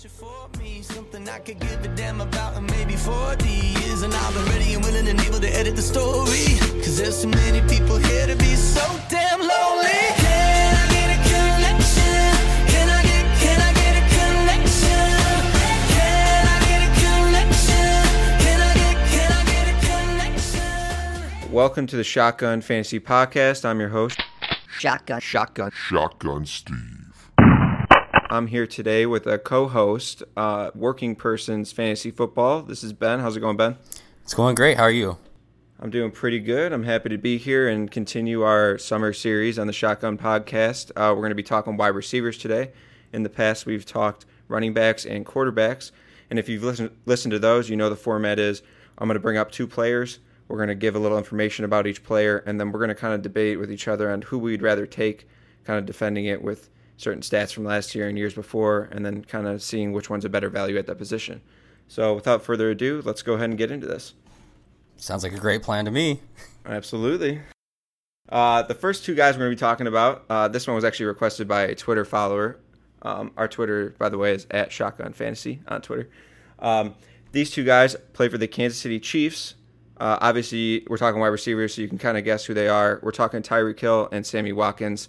picture for me, something I could give a damn about in maybe 40 years, and I've been ready and willing and able to edit the story, cause there's so many people here to be so damn lonely. Can I get a connection? Can I get a connection? Can I get a connection? Welcome to the Shotgun Fantasy Podcast. I'm your host, Shotgun Steve. I'm here today with a co-host, Working Person's Fantasy Football. This is Ben. How's it going, Ben? It's going great. How are you? I'm doing pretty good. I'm happy to be here and continue our summer series on the Shotgun Podcast. We're going to be talking wide receivers today. In the past, we've talked running backs and quarterbacks. And if you've listened to those, you know the format is I'm going to bring up two players. We're going to give a little information about each player, and then we're going to kind of debate with each other on who we'd rather take, kind of defending it with certain stats from last year and years before, and then kind of seeing which one's a better value at that position. So without further ado, let's go ahead and get into this. Sounds like a great plan to me. Absolutely. The first two guys we're going to be talking about, this one was actually requested by a Twitter follower. Our Twitter, by the way, is at Shotgun Fantasy on Twitter. These two guys play for the Kansas City Chiefs. Obviously, we're talking wide receivers, so you can kind of guess who they are. We're talking Tyreek Hill and Sammy Watkins.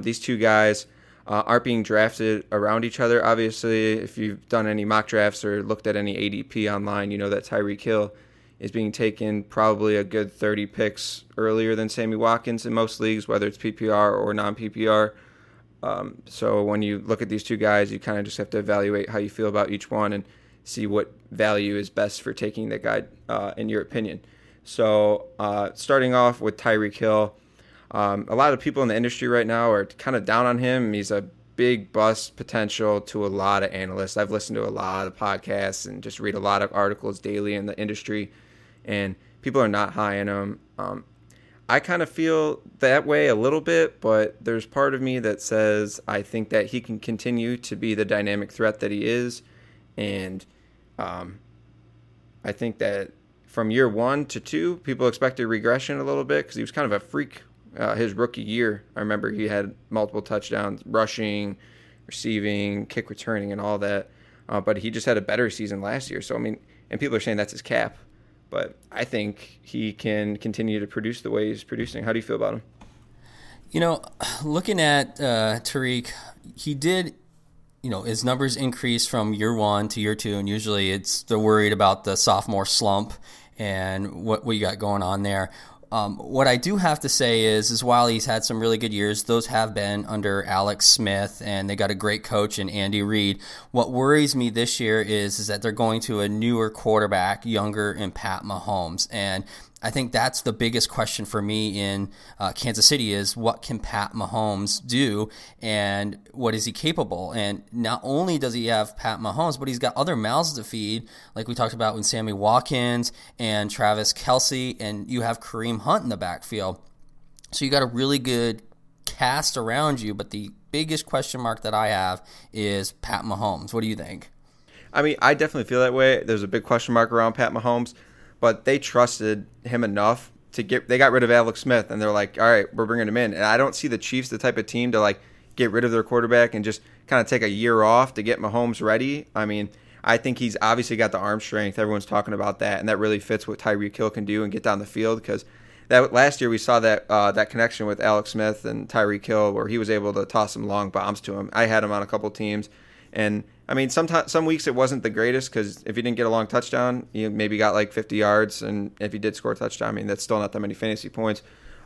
These two guys aren't being drafted around each other. Obviously, if you've done any mock drafts or looked at any ADP online, you know that Tyreek Hill is being taken probably a good 30 picks earlier than Sammy Watkins in most leagues, whether it's PPR or non-PPR. So when you look at these two guys, you kind of just have to evaluate how you feel about each one and see what value is best for taking that guy in your opinion. So starting off with Tyreek Hill, a lot of people in the industry right now are kind of down on him. He's a big bust potential to a lot of analysts. I've listened to a lot of podcasts and just read a lot of articles daily in the industry, and people are not high on him. I kind of feel that way a little bit, but there's part of me that says I think that he can continue to be the dynamic threat that he is, and I think that from year 1 to 2, people expected regression a little bit because he was kind of a freak. His rookie year, I remember he had multiple touchdowns, rushing, receiving, kick returning, and all that. But he just had a better season last year. So, I mean, and people are saying that's his cap. But I think he can continue to produce the way he's producing. How do you feel about him? You know, looking at Tyreek, he did, you know, his numbers increased from year 1 to year 2. And usually it's they're worried about the sophomore slump and what you got going on there. What I do have to say is while he's had some really good years, those have been under Alex Smith, and they got a great coach in Andy Reid. What worries me this year is that they're going to a newer quarterback, younger, and Pat Mahomes. And I think that's the biggest question for me in Kansas City is what can Pat Mahomes do and what is he capable? And not only does he have Pat Mahomes, but he's got other mouths to feed, like we talked about with Sammy Watkins and Travis Kelce, and you have Kareem Hunt in the backfield. So you got a really good cast around you, but the biggest question mark that I have is Pat Mahomes. What do you think? I mean, I definitely feel that way. There's a big question mark around Pat Mahomes. But they trusted him enough to get – they got rid of Alex Smith, and they're like, all right, we're bringing him in. And I don't see the Chiefs the type of team to, like, get rid of their quarterback and just kind of take a year off to get Mahomes ready. I mean, I think he's obviously got the arm strength. Everyone's talking about that, and that really fits what Tyreek Hill can do and get down the field because that last year we saw that that connection with Alex Smith and Tyreek Hill where he was able to toss some long bombs to him. I had him on a couple teams, and – I mean, some weeks it wasn't the greatest because if you didn't get a long touchdown, you maybe got like 50 yards, and if you did score a touchdown, I mean, that's still not that many fantasy points.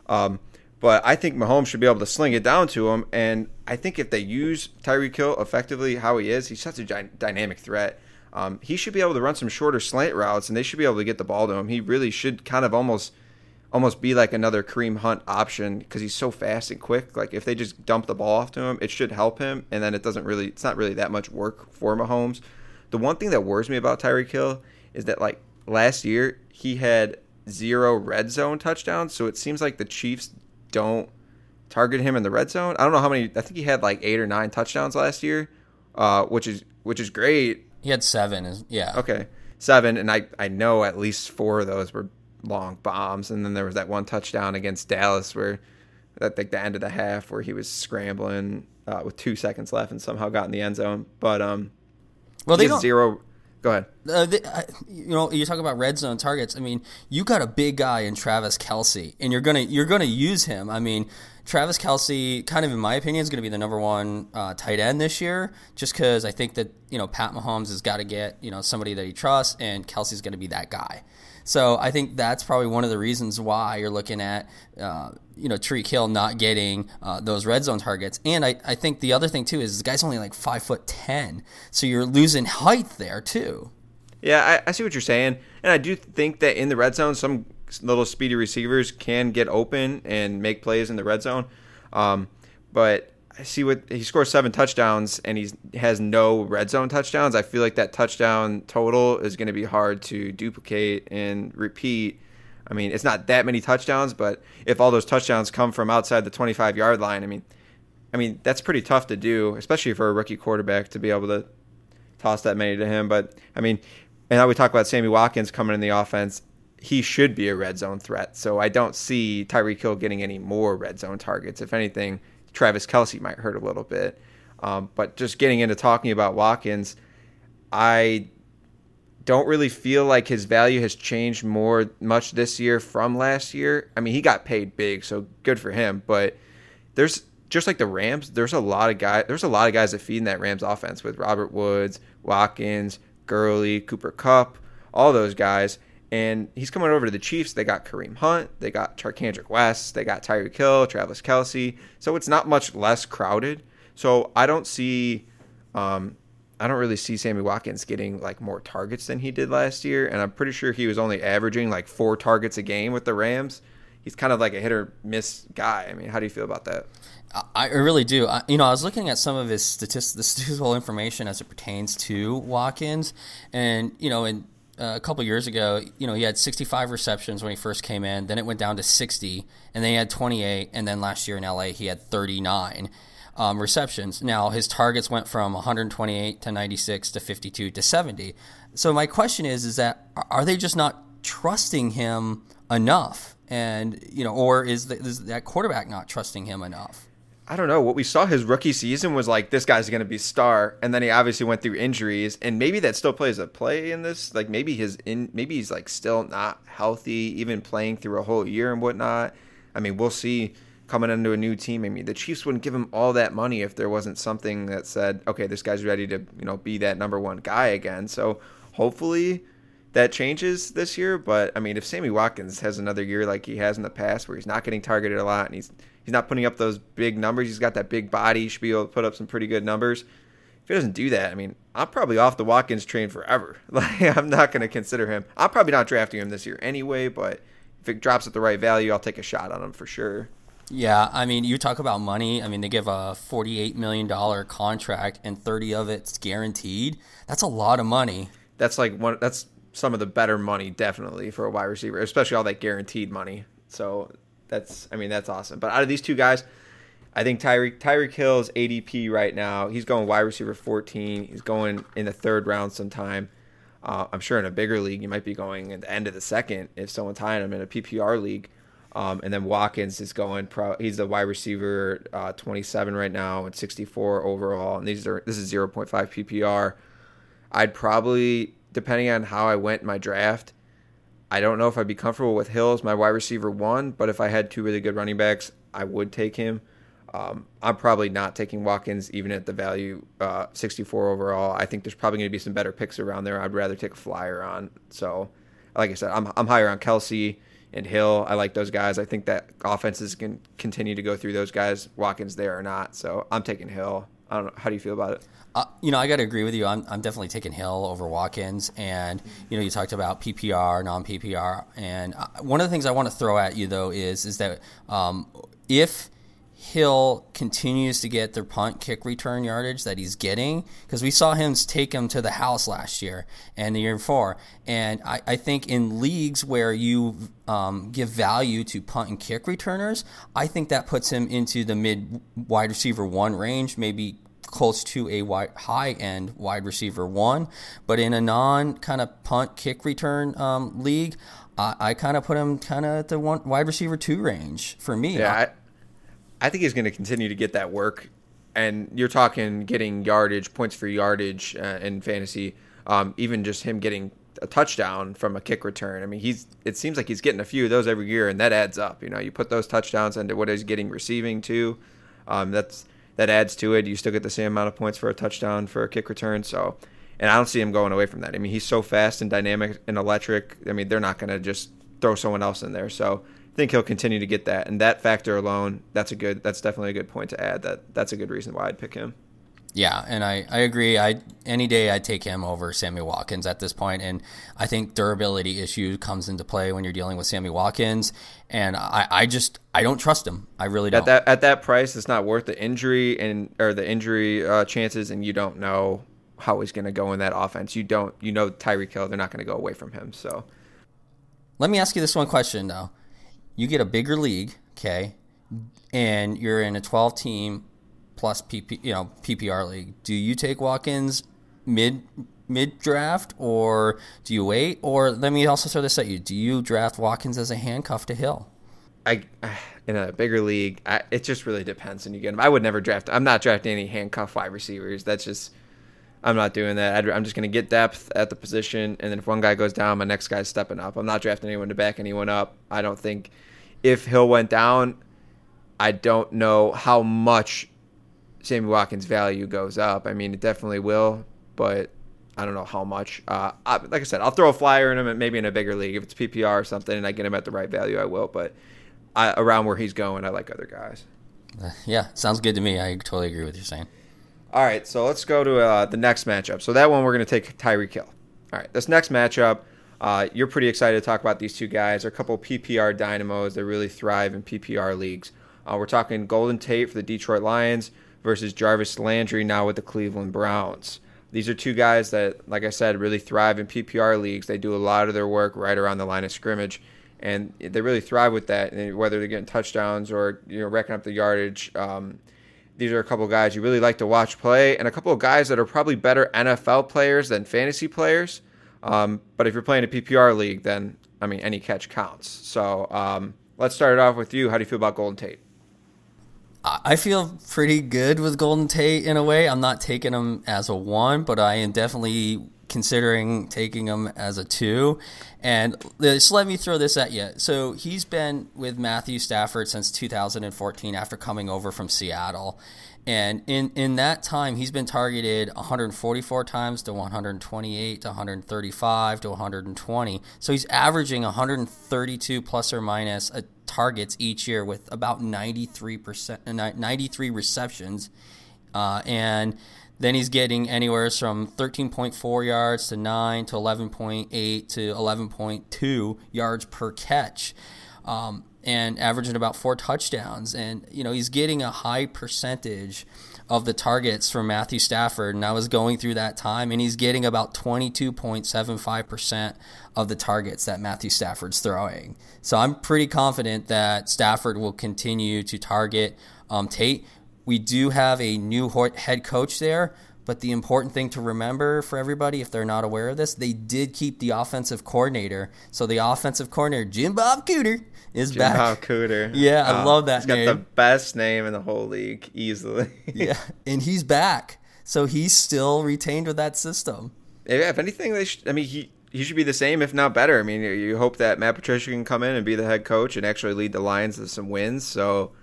But I think Mahomes should be able to sling it down to him, and I think if they use Tyreek Hill effectively how he is, he's such a dynamic threat. He should be able to run some shorter slant routes, and they should be able to get the ball to him. He really should kind of almost be like another Kareem Hunt option because he's so fast and quick. Like if they just dump the ball off to him, it should help him, and then it's not really that much work for Mahomes. The one thing that worries me about Tyreek Hill is that like last year he had 0 red zone touchdowns, so it seems like the Chiefs don't target him in the red zone. I don't know how many. I think he had like 8 or 9 touchdowns last year, which is great. He had 7, yeah. Okay, 7, and I know at least 4 of those were long bombs, and then there was that one touchdown against Dallas where I think the end of the half where he was scrambling with 2 seconds left and somehow got in the end zone. But Well, they don't. Zero. Go ahead. You talk about red zone targets. I mean, you got a big guy in Travis Kelce, and you're gonna use him. I mean, Travis Kelce, kind of in my opinion, is going to be the number one tight end this year, just because I think that Pat Mahomes has got to get somebody that he trusts, and Kelsey's going to be that guy. So I think that's probably one of the reasons why you're looking at Tyreek Hill not getting those red zone targets. And I think the other thing too is this guy's only like 5'10", so you're losing height there too. Yeah, I see what you're saying, and I do think that in the red zone, some little speedy receivers can get open and make plays in the red zone. But I see what he scores 7 touchdowns, and he has no red zone touchdowns. I feel like that touchdown total is going to be hard to duplicate and repeat. I mean, it's not that many touchdowns, but if all those touchdowns come from outside the 25-yard line, I mean that's pretty tough to do, especially for a rookie quarterback to be able to toss that many to him. But I mean, and now we talk about Sammy Watkins coming in the offense. He should be a red zone threat, so I don't see Tyreek Hill getting any more red zone targets. If anything, Travis Kelce might hurt a little bit. But just getting into talking about Watkins, I don't really feel like his value has changed much this year from last year. I mean, he got paid big, so good for him. But there's just like the Rams, there's a lot of guys that feed in that Rams offense with Robert Woods, Watkins, Gurley, Cooper Kupp, all those guys. And he's coming over to the Chiefs. They got Kareem Hunt. They got Charkandrick West. They got Tyreek Hill, Travis Kelce. So it's not much less crowded. So I don't really see Sammy Watkins getting like more targets than he did last year. And I'm pretty sure he was only averaging like 4 targets a game with the Rams. He's kind of like a hit or miss guy. I mean, how do you feel about that? I really do. I was looking at some of his statistical information as it pertains to Watkins, and a couple years ago, he had 65 receptions when he first came in. Then it went down to 60, and then he had 28. And then last year in LA, he had 39 receptions. Now, his targets went from 128 to 96 to 52 to 70. So my question is that are they just not trusting him enough? And, or is that quarterback not trusting him enough? I don't know. What we saw his rookie season was like, this guy's going to be a star, and then he obviously went through injuries, and maybe that still plays a play in this. Like maybe he's like still not healthy, even playing through a whole year and whatnot. I mean, we'll see coming into a new team. I mean, the Chiefs wouldn't give him all that money if there wasn't something that said, okay, this guy's ready to be that number one guy again. So hopefully that changes this year. But I mean, if Sammy Watkins has another year like he has in the past, where he's not getting targeted a lot and he's not putting up those big numbers. He's got that big body. He should be able to put up some pretty good numbers. If he doesn't do that, I mean, I'm probably off the Watkins train forever. Like, I'm not going to consider him. I'm probably not drafting him this year anyway, but if it drops at the right value, I'll take a shot on him for sure. Yeah, I mean, you talk about money. I mean, they give a $48 million contract, and 30 of it's guaranteed. That's a lot of money. That's some of the better money, definitely, for a wide receiver, especially all that guaranteed money. So that's awesome. But out of these two guys, I think Tyreek Hill's ADP right now, he's going wide receiver 14. He's going in the 3rd round sometime. I'm sure in a bigger league, you might be going at the end of the 2nd if someone's tying him in a PPR league. And then Watkins is going he's the wide receiver 27 right now and 64 overall. And this is 0.5 PPR. I'd probably, depending on how I went in my draft, I don't know if I'd be comfortable with Hill as my wide receiver 1, but if I had 2 really good running backs, I would take him. I'm probably not taking Watkins even at the value 64 overall. I think there's probably going to be some better picks around there I'd rather take a flyer on. So, like I said, I'm higher on Kelce and Hill. I like those guys. I think that offenses can continue to go through those guys, Watkins there or not. So I'm taking Hill. I don't know. How do you feel about it? I got to agree with you. I'm definitely taking Hill over Watkins. And, you talked about PPR, non-PPR. And one of the things I want to throw at you, though, is that if Hill continues to get their punt kick return yardage that he's getting, because we saw him take him to the house last year and the year before. And I think in leagues where you give value to punt and kick returners, I think that puts him into the mid wide receiver 1 range, maybe close to a high-end wide receiver 1. But in a non kind of punt kick return league, I kind of put him kind of at the wide receiver 2 range for me. Yeah, I think he's going to continue to get that work And you're talking getting yardage, points for yardage in fantasy, even just him getting a touchdown from a kick return. I mean, it seems like he's getting a few of those every year, and that adds up. You know, you put those touchdowns into what he's getting receiving too. That adds to it. You still get the same amount of points for a touchdown for a kick return. So, and I don't see him going away from that. I mean, he's so fast and dynamic and electric. I mean, they're not going to just throw someone else in there. So I think he'll continue to get that. And that factor alone, that's definitely a good point to add. That's a good reason why I'd pick him. Yeah, and I agree. Any day I'd take him over Sammy Watkins at this point, and I think durability issue comes into play when you're dealing with Sammy Watkins, and I don't trust him. I really don't. At that price, it's not worth the injury chances, and you don't know how he's going to go in that offense. You know Tyreek Hill, they're not going to go away from him. So let me ask you this one question though: you get a bigger league, okay, and you're in a 12-team. Plus PPR league. Do you take Watkins mid draft, or do you wait? Or let me also throw this at you: do you draft Watkins as a handcuff to Hill? In a bigger league, it just really depends when you get him. I would never draft. I'm not drafting any handcuff wide receivers. That's just, I'm not doing that. I'm just going to get depth at the position, and then if one guy goes down, my next guy's stepping up. I'm not drafting anyone to back anyone up. I don't think if Hill went down, I don't know how much Sammy Watkins' value goes up. I mean, it definitely will, but I don't know how much. Like I said, I'll throw a flyer in him, and maybe in a bigger league if it's PPR or something, and I get him at the right value, I will. But around where he's going, I like other guys. Yeah, sounds good to me. I totally agree with what you're saying. All right, so let's go to the next matchup. So that one, we're going to take Tyreek Hill. All right, this next matchup, you're pretty excited to talk about these two guys. They're a couple PPR dynamos that really thrive in PPR leagues. We're talking Golden Tate for the Detroit Lions versus Jarvis Landry, now with the Cleveland Browns. These are two guys that, like I said, really thrive in PPR leagues. They do a lot of their work right around the line of scrimmage, and they really thrive with that. And whether they're getting touchdowns or racking up the yardage, these are a couple of guys you really like to watch play, and a couple of guys that are probably better NFL players than fantasy players. But if you're playing a PPR league, then I mean, any catch counts. So let's start it off with you. How do you feel about Golden Tate? I feel pretty good with Golden Tate in a way. I'm not taking him as a 1, but I am definitely considering taking him as a 2. And just let me throw this at you. So he's been with Matthew Stafford since 2014 after coming over from Seattle. And in that time, he's been targeted 144 times to 128 to 135 to 120. So he's averaging 132 plus or minus targets each year with about 93 receptions. And then he's getting anywhere from 13.4 yards to 9 to 11.8 to 11.2 yards per catch. And averaging about 4 touchdowns. And, he's getting a high percentage of the targets from Matthew Stafford. And I was going through that time, and he's getting about 22.75% of the targets that Matthew Stafford's throwing. So I'm pretty confident that Stafford will continue to target Tate. We do have a new head coach there, but the important thing to remember for everybody, if they're not aware of this, they did keep the offensive coordinator. So the offensive coordinator, Jim Bob Cooter, is Jim back. Jim Bob Cooter. Yeah, I love that name. He's got the best name in the whole league, easily. Yeah, and he's back. So he's still retained with that system. Yeah, if anything, he should be the same, if not better. I mean, you hope that Matt Patricia can come in and be the head coach and actually lead the Lions to some wins. So,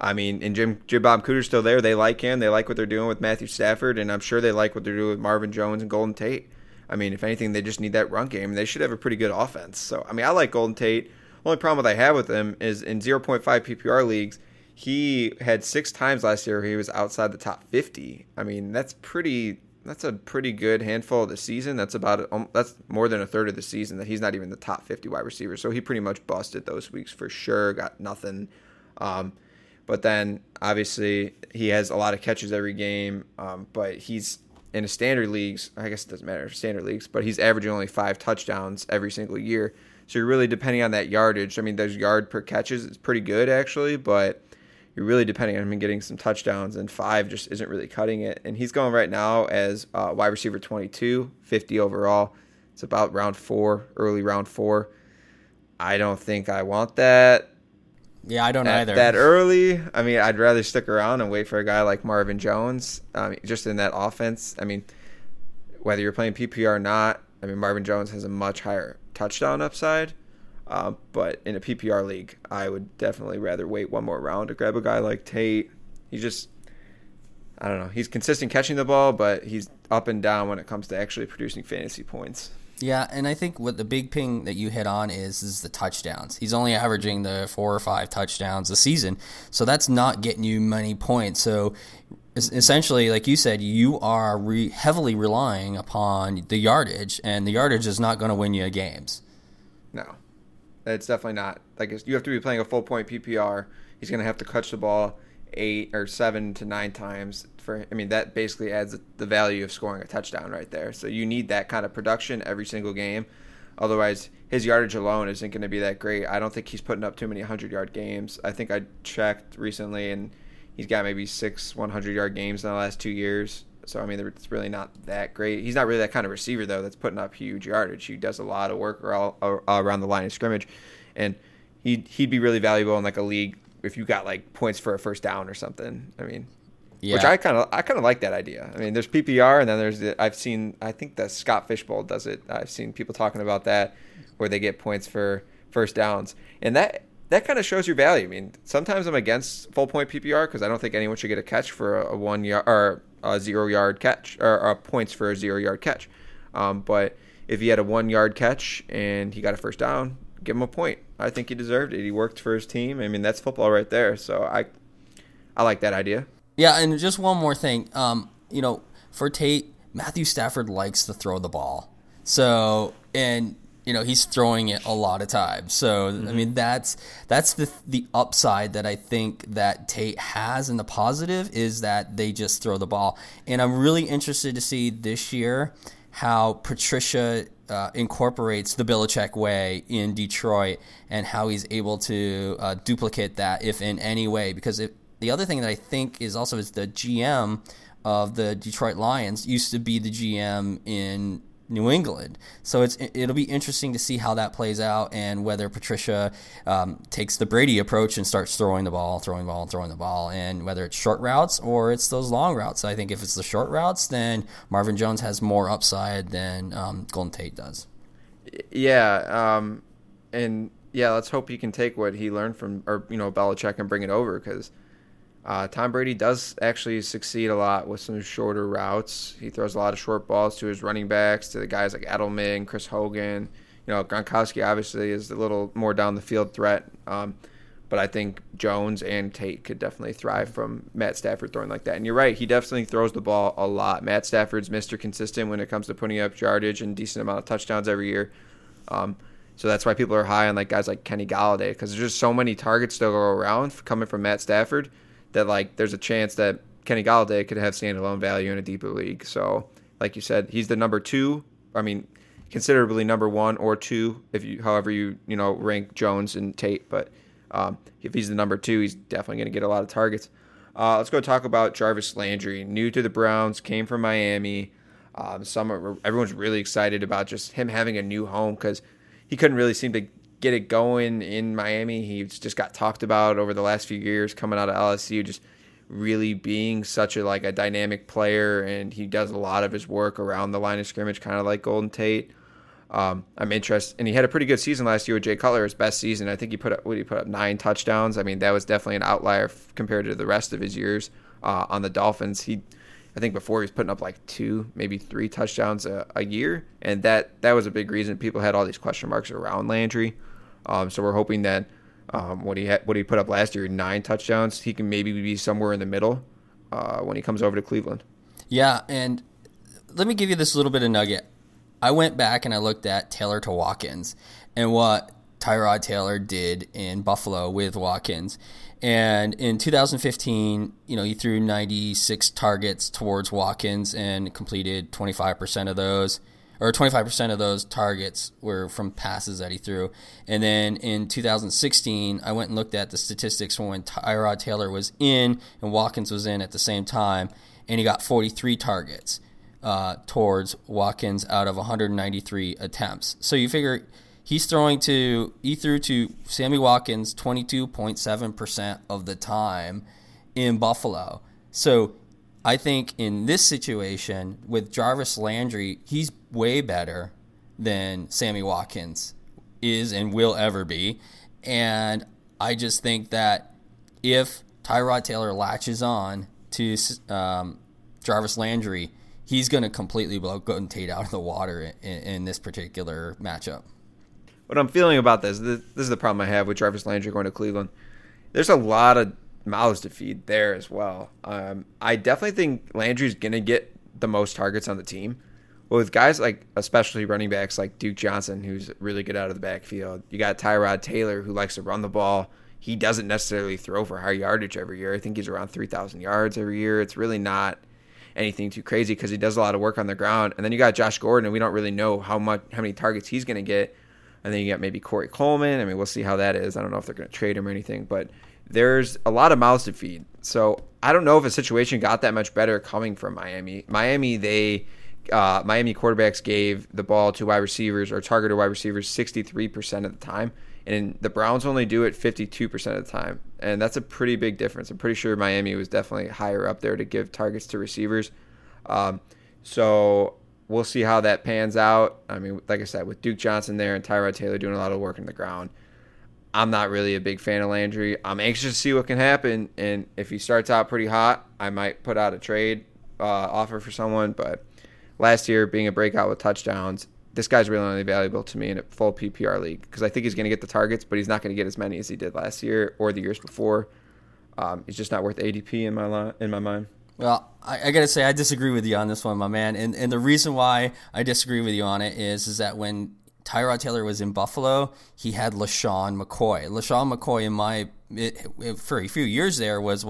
I mean, and Jim Bob Cooter's still there. They like him. They like what they're doing with Matthew Stafford, and I'm sure they like what they're doing with Marvin Jones and Golden Tate. I mean, if anything, they just need that run game. They should have a pretty good offense. So, I mean, I like Golden Tate. Only problem that I have with him is in 0.5 PPR leagues, he had 6 times last year where he was outside the top 50. I mean, that's a pretty good handful of the season. That's more than a third of the season that he's not even the top 50 wide receiver. So he pretty much busted those weeks for sure. Got nothing. But then, obviously, he has a lot of catches every game. But he's in a standard leagues. I guess it doesn't matter if standard leagues. But he's averaging only 5 touchdowns every single year. So you're really depending on that yardage. I mean, those yard per catches is pretty good, actually. But you're really depending on him getting some touchdowns. And 5 just isn't really cutting it. And he's going right now as wide receiver 22, 50 overall. It's about round 4, early round 4. I don't think I want that. Yeah, I don't either. That early, I mean, I'd rather stick around and wait for a guy like Marvin Jones, just in that offense. I mean, whether you're playing PPR or not, I mean, Marvin Jones has a much higher touchdown upside. But in a PPR league, I would definitely rather wait one more round to grab a guy like Tate. He just, I don't know, he's consistent catching the ball, but he's up and down when it comes to actually producing fantasy points. Yeah, and I think what the big thing that you hit on is the touchdowns. He's only averaging the 4 or 5 touchdowns a season, so that's not getting you many points. So essentially, like you said, you are heavily relying upon the yardage, and the yardage is not going to win you games. No, it's definitely not. Like, you have to be playing a full-point PPR. He's going to have to catch the ball 8 or 7 to 9 times. That basically adds the value of scoring a touchdown right there. So you need that kind of production every single game. Otherwise, his yardage alone isn't going to be that great. I don't think he's putting up too many 100-yard games. I think I checked recently, and he's got maybe 6 100-yard games in the last 2 years. So, I mean, it's really not that great. He's not really that kind of receiver, though, that's putting up huge yardage. He does a lot of work around the line of scrimmage, and he'd be really valuable in, like, a league if you got, like, points for a first down or something. I mean... Yeah. Which I kind of like that idea. I mean, there's PPR, and then there's I think the Scott Fishbowl does it. I've seen people talking about that, where they get points for first downs, and that kind of shows your value. I mean, sometimes I'm against full point PPR because I don't think anyone should get a catch for a 1 yard or a 0 yard catch, or points for a 0 yard catch. But if he had a 1 yard catch and he got a first down, give him a point. I think he deserved it. He worked for his team. I mean, that's football right there. So I like that idea. Yeah, and just one more thing. For Tate, Matthew Stafford likes to throw the ball. So, and, he's throwing it a lot of times. So, I mean, that's the upside that I think that Tate has, and the positive is that they just throw the ball. And I'm really interested to see this year how Patricia incorporates the Belichick way in Detroit, and how he's able to duplicate that, if in any way, because the other thing that I think is the GM of the Detroit Lions used to be the GM in New England. So it'll be interesting to see how that plays out, and whether Patricia takes the Brady approach and starts throwing the ball, and whether it's short routes or it's those long routes. I think if it's the short routes, then Marvin Jones has more upside than Golden Tate does. Yeah, and yeah, let's hope he can take what he learned from Belichick and bring it over, because – Tom Brady does actually succeed a lot with some shorter routes. He throws a lot of short balls to his running backs, to the guys like Edelman, Chris Hogan. Gronkowski obviously is a little more down the field threat. But I think Jones and Tate could definitely thrive from Matt Stafford throwing like that. And you're right, he definitely throws the ball a lot. Matt Stafford's Mr. Consistent when it comes to putting up yardage and decent amount of touchdowns every year. So that's why people are high on like guys like Kenny Golladay, because there's just so many targets to go around coming from Matt Stafford, that like there's a chance that Kenny Golladay could have standalone value in a deeper league. So, like you said, he's the number 2. I mean, considerably number 1 or 2, if you, however you rank Jones and Tate. But if he's the number 2, he's definitely going to get a lot of targets. Let's go talk about Jarvis Landry, new to the Browns, came from Miami. Everyone's really excited about just him having a new home, because he couldn't really seem to get it going in Miami. He's just got talked about over the last few years coming out of LSU, just really being such a dynamic player, and he does a lot of his work around the line of scrimmage, kind of like Golden Tate. I'm interested, and he had a pretty good season last year with Jay Cutler, his best season. I think he put up 9 touchdowns. I mean, that was definitely an outlier compared to the rest of his years on the Dolphins. I think before he was putting up 2, maybe 3 touchdowns a year, and that was a big reason people had all these question marks around Landry. So we're hoping that what he put up last year, 9 touchdowns, he can maybe be somewhere in the middle when he comes over to Cleveland. Yeah, and let me give you this little bit of nugget. I went back and I looked at Taylor to Watkins and what Tyrod Taylor did in Buffalo with Watkins. And in 2015, he threw 96 targets towards Watkins and completed 25% of those. Or 25% of those targets were from passes that he threw. And then in 2016, I went and looked at the statistics from when Tyrod Taylor was in and Watkins was in at the same time, and he got 43 targets towards Watkins out of 193 attempts. So you figure He's throwing to, he threw to Sammy Watkins 22.7% of the time in Buffalo. So I think in this situation with Jarvis Landry, he's way better than Sammy Watkins is and will ever be. And I just think that if Tyrod Taylor latches on to Jarvis Landry, he's going to completely blow Golden Tate out of the water in this particular matchup. What I'm feeling about this is the problem I have with Jarvis Landry going to Cleveland. There's a lot of mouths to feed there as well. I definitely think Landry's going to get the most targets on the team. Well, with guys like, especially running backs like Duke Johnson, who's really good out of the backfield. You got Tyrod Taylor, who likes to run the ball. He doesn't necessarily throw for high yardage every year. I think he's around 3,000 yards every year. It's really not anything too crazy because he does a lot of work on the ground. And then you got Josh Gordon, and we don't really know how many targets he's going to get. And then you got maybe Corey Coleman. I mean, we'll see how that is. I don't know if they're going to trade him or anything, but there's a lot of mouths to feed. So I don't know if a situation got that much better coming from Miami. Miami quarterbacks gave the ball to wide receivers or targeted wide receivers 63% of the time, and the Browns only do it 52% of the time. And that's a pretty big difference. I'm pretty sure Miami was definitely higher up there to give targets to receivers. So we'll see how that pans out. I mean, like I said, with Duke Johnson there and Tyrod Taylor doing a lot of work on the ground, I'm not really a big fan of Landry. I'm anxious to see what can happen, and if he starts out pretty hot, I might put out a trade offer for someone. But last year, being a breakout with touchdowns, this guy's really only valuable to me in a full PPR league because I think he's going to get the targets, but he's not going to get as many as he did last year or the years before. He's just not worth ADP in my mind. Well, I got to say I disagree with you on this one, my man. And the reason why I disagree with you on it is that when Tyrod Taylor was in Buffalo, he had LaShawn McCoy. LaShawn McCoy, for a few years there, was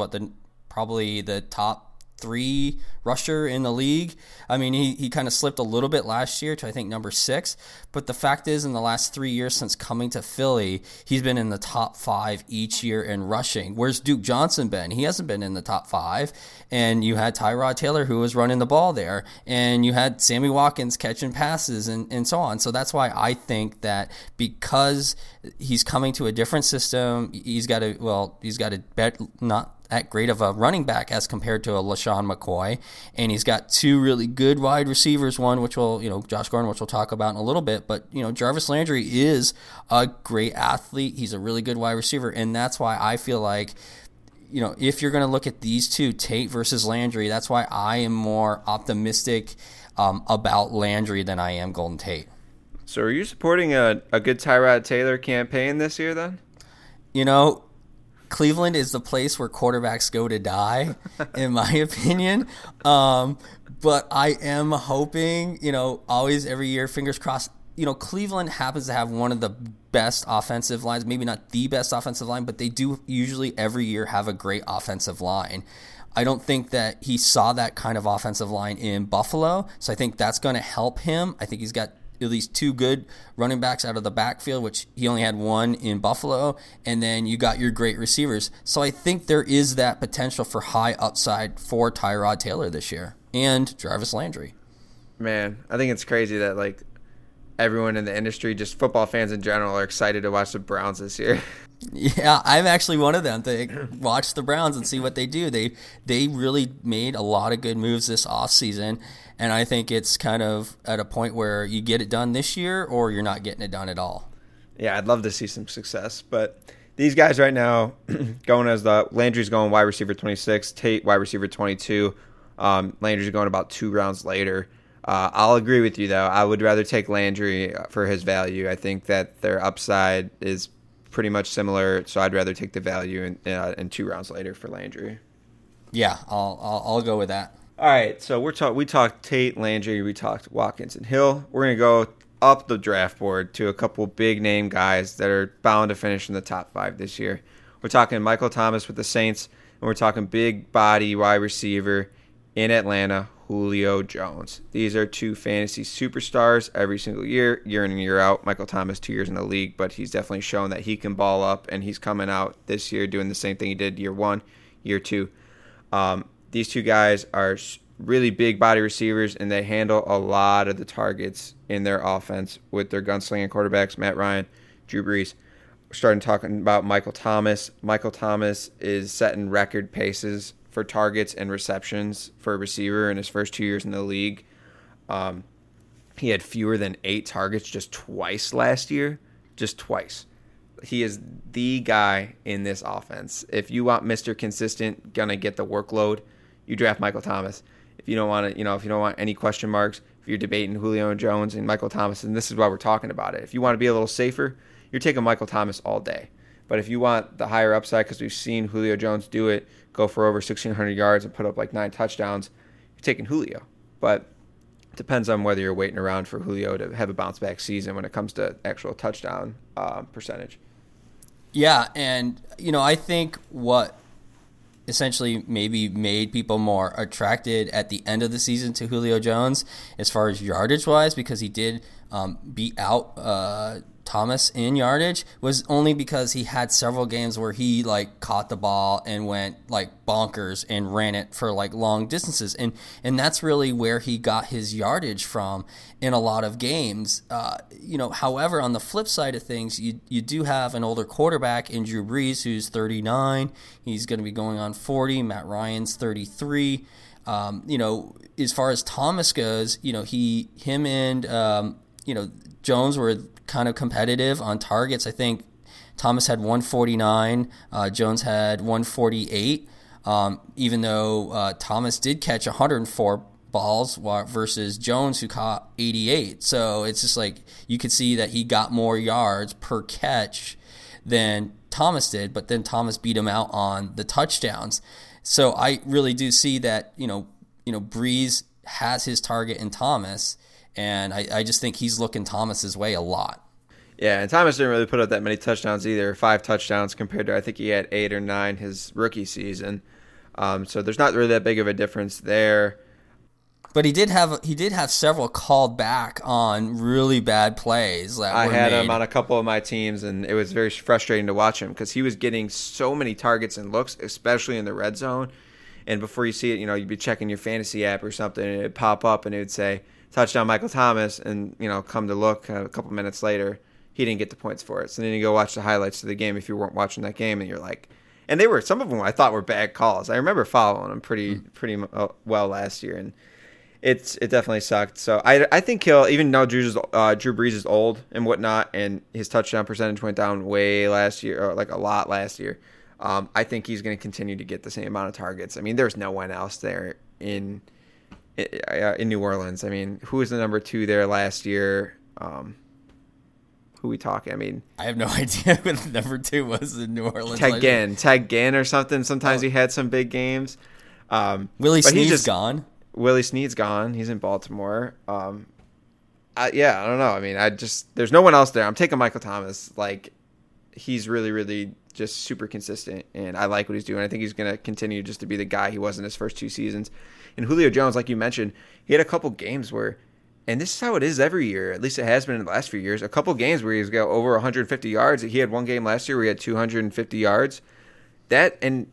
probably the top three rusher in the league. I mean, he kind of slipped a little bit last year to, I think, number 6. But the fact is, in the last 3 years since coming to Philly, he's been in the top 5 each year in rushing. Where's Duke Johnson been? He hasn't been in the top 5. And you had Tyrod Taylor, who was running the ball there. And you had Sammy Watkins catching passes and so on. So that's why I think that because he's coming to a different system, he's got a that great of a running back as compared to a LaShawn McCoy, and he's got two really good wide receivers, one which will, Josh Gordon, which we'll talk about in a little bit, but Jarvis Landry is a great athlete. He's a really good wide receiver, and that's why I feel like, if you're going to look at these two, Tate versus Landry, that's why I am more optimistic about Landry than I am Golden Tate. So are you supporting a good Tyrod Taylor campaign this year then? Cleveland is the place where quarterbacks go to die, in my opinion. But I am hoping, always every year, fingers crossed, Cleveland happens to have one of the best offensive lines, maybe not the best offensive line, but they do usually every year have a great offensive line. I don't think that he saw that kind of offensive line in Buffalo, so I think that's going to help him. I think he's got at least two good running backs out of the backfield, which he only had one in Buffalo, and then you got your great receivers. So I think there is that potential for high upside for Tyrod Taylor this year and Jarvis Landry. Man, I think it's crazy that everyone in the industry, just football fans in general, are excited to watch the Browns this year. Yeah, I'm actually one of them. To watch the Browns and see what they do. They really made a lot of good moves this offseason, and I think it's kind of at a point where you get it done this year or you're not getting it done at all. Yeah, I'd love to see some success, but these guys right now going as Landry's going wide receiver 26, Tate wide receiver 22. Landry's going about 2 rounds later. I'll agree with you though. I would rather take Landry for his value. I think that their upside is pretty much similar, so I'd rather take the value in 2 rounds later for Landry. Yeah, I'll go with that. All right, so we talked Tate, Landry, we talked Watkins and Hill. We're gonna go up the draft board to a couple big name guys that are bound to finish in the top 5 this year. We're talking Michael Thomas with the Saints, and we're talking big body wide receiver in Atlanta, Julio Jones. These are 2 fantasy superstars every single year in and year out. Michael Thomas, 2 years in the league, but he's definitely shown that he can ball up, and he's coming out this year doing the same thing he did year 1, year 2. These 2 guys are really big body receivers, and they handle a lot of the targets in their offense with their gunslinging quarterbacks, Matt Ryan, Drew Brees. We're starting talking about Michael Thomas. Michael Thomas is setting record paces for targets and receptions for a receiver in his first 2 years in the league. He had fewer than 8 targets just twice last year. Just twice. He is the guy in this offense. If you want Mr. Consistent, gonna get the workload, you draft Michael Thomas. If you don't want to, if you don't want any question marks, if you're debating Julio Jones and Michael Thomas, and this is why we're talking about it. If you want to be a little safer, you're taking Michael Thomas all day. But if you want the higher upside, because we've seen Julio Jones do it, go for over 1,600 yards and put up like 9 touchdowns, you're taking Julio. But it depends on whether you're waiting around for Julio to have a bounce-back season when it comes to actual touchdown percentage. Yeah, and, I think what essentially maybe made people more attracted at the end of the season to Julio Jones as far as yardage-wise, because he did beat out Thomas in yardage, was only because he had several games where he caught the ball and went bonkers and ran it for long distances, and that's really where he got his yardage from in a lot of games. However, on the flip side of things, you do have an older quarterback in Drew Brees, who's 39. He's going to be going on 40. Matt Ryan's 33. As far as Thomas goes, him and Jones were kind of competitive on targets. I think Thomas had 149, Jones had 148, even though Thomas did catch 104 balls versus Jones, who caught 88. So it's just you could see that he got more yards per catch than Thomas did, but then Thomas beat him out on the touchdowns. So I really do see that, Brees has his target in Thomas. And I just think he's looking Thomas's way a lot. Yeah, and Thomas didn't really put up that many touchdowns either. 5 touchdowns compared to, I think he had 8 or 9 his rookie season. So there's not really that big of a difference there. But he did have several called back on really bad plays. I had him on a couple of my teams, and it was very frustrating to watch him because he was getting so many targets and looks, especially in the red zone. And before you see it, you'd be checking your fantasy app or something, and it'd pop up, and it would say, touchdown Michael Thomas, and come to look a couple minutes later, he didn't get the points for it. So then you go watch the highlights of the game if you weren't watching that game, and you're like, and they were, some of them I thought were bad calls. I remember following them pretty well last year, and it definitely sucked. So I think he'll, even though Drew Brees is old and whatnot, and his touchdown percentage went down way last year, or a lot last year. I think he's going to continue to get the same amount of targets. I mean, there's no one else there in New Orleans. I mean, who was the number 2 there last year? Who we talking? I mean, I have no idea what the number 2 was in New Orleans. Tag Ginn or something. Sometimes he had some big games. Willie Snead's gone. Willie Snead's gone. He's in Baltimore. I don't know. I mean, there's no one else there. I'm taking Michael Thomas. He's really, really just super consistent, and I like what he's doing. I think he's going to continue just to be the guy he was in his first 2 seasons. And Julio Jones, like you mentioned, he had a couple games where, and this is how it is every year, at least it has been in the last few years, a couple games where he's got over 150 yards. He had one game last year where he had 250 yards. That, and,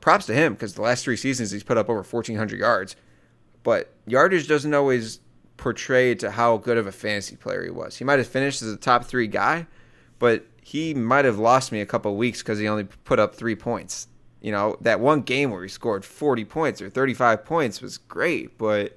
props to him, because the last 3 seasons he's put up over 1,400 yards. But yardage doesn't always portray to how good of a fantasy player he was. He might have finished as a top 3 guy, but he might have lost me a couple of weeks because he only put up 3 points. That one game where he scored 40 points or 35 points was great, but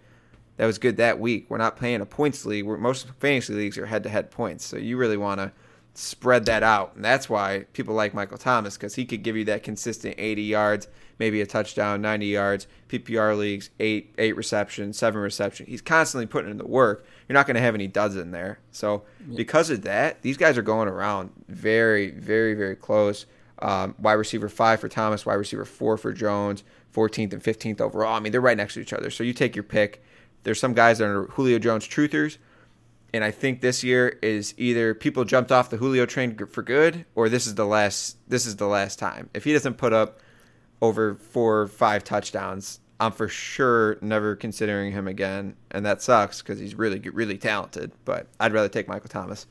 that was good that week. We're not playing a points league. Most fantasy leagues are head-to-head points, so you really want to spread that out. And that's why people like Michael Thomas, because he could give you that consistent 80 yards, maybe a touchdown, 90 yards, PPR leagues, 8 receptions, 7 receptions. He's constantly putting in the work. You're not going to have any duds in there. So because of that, these guys are going around very, very, very close. Wide receiver 5 for Thomas, wide receiver 4 for Jones, 14th and 15th overall. I mean, they're right next to each other. So you take your pick. There's some guys that are Julio Jones truthers, and I think this year is either people jumped off the Julio train for good, or this is the last time. If he doesn't put up over 4 or 5 touchdowns, I'm for sure never considering him again, and that sucks because he's really, really talented. But I'd rather take Michael Thomas.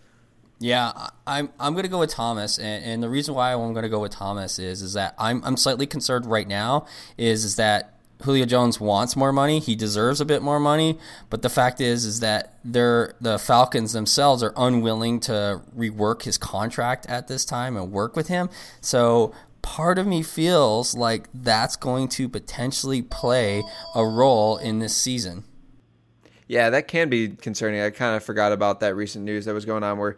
Yeah, I'm going to go with Thomas, and the reason why I'm going to go with Thomas is that I'm slightly concerned right now is that Julio Jones wants more money. He deserves a bit more money. But the fact is that the Falcons themselves are unwilling to rework his contract at this time and work with him. So part of me feels like that's going to potentially play a role in this season. Yeah, that can be concerning. I kind of forgot about that recent news that was going on where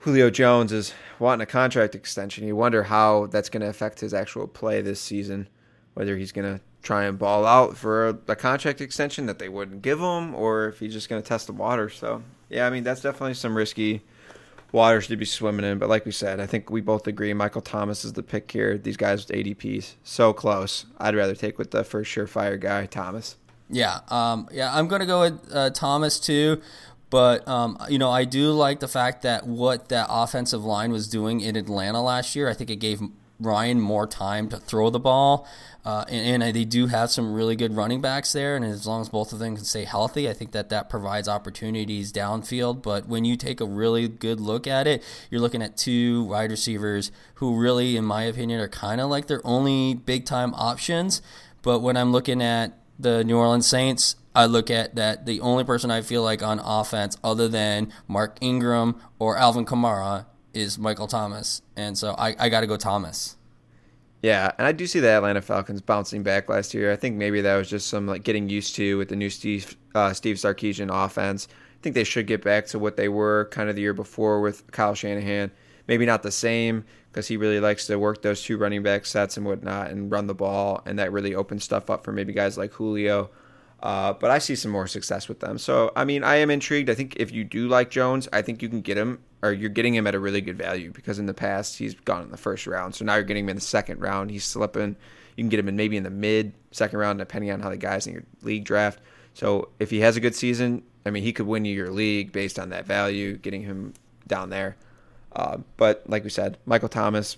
Julio Jones is wanting a contract extension. You wonder how that's going to affect his actual play this season, whether he's going to try and ball out for a contract extension that they wouldn't give him, or if he's just going to test the water. So, yeah, I mean, that's definitely some risky waters to be swimming in. But like we said, I think we both agree Michael Thomas is the pick here. These guys with ADPs, so close. I'd rather take with the first surefire guy, Thomas. Yeah, I'm going to go with Thomas too. But, I do like the fact that what that offensive line was doing in Atlanta last year, I think it gave Ryan more time to throw the ball. And they do have some really good running backs there. And as long as both of them can stay healthy, I think that provides opportunities downfield. But when you take a really good look at it, you're looking at two wide receivers who really, in my opinion, are kind of like their only big-time options. But when I'm looking at the New Orleans Saints, I look at that the only person I feel like on offense other than Mark Ingram or Alvin Kamara is Michael Thomas. And so I got to go Thomas. Yeah, and I do see the Atlanta Falcons bouncing back last year. I think maybe that was just some like getting used to with the new Steve Sarkisian offense. I think they should get back to what they were kind of the year before with Kyle Shanahan. Maybe not the same because he really likes to work those two running back sets and whatnot and run the ball, and that really opens stuff up for maybe guys like Julio. But I see some more success with them. So, I mean, I am intrigued. I think if you do like Jones, I think you can get him, or you're getting him at a really good value because in the past he's gone in the first round. So now you're getting him in the second round. He's slipping. You can get him in maybe in the mid-second round depending on how the guys in your league draft. So if he has a good season, I mean, he could win you your league based on that value, getting him down there. But like we said, Michael Thomas,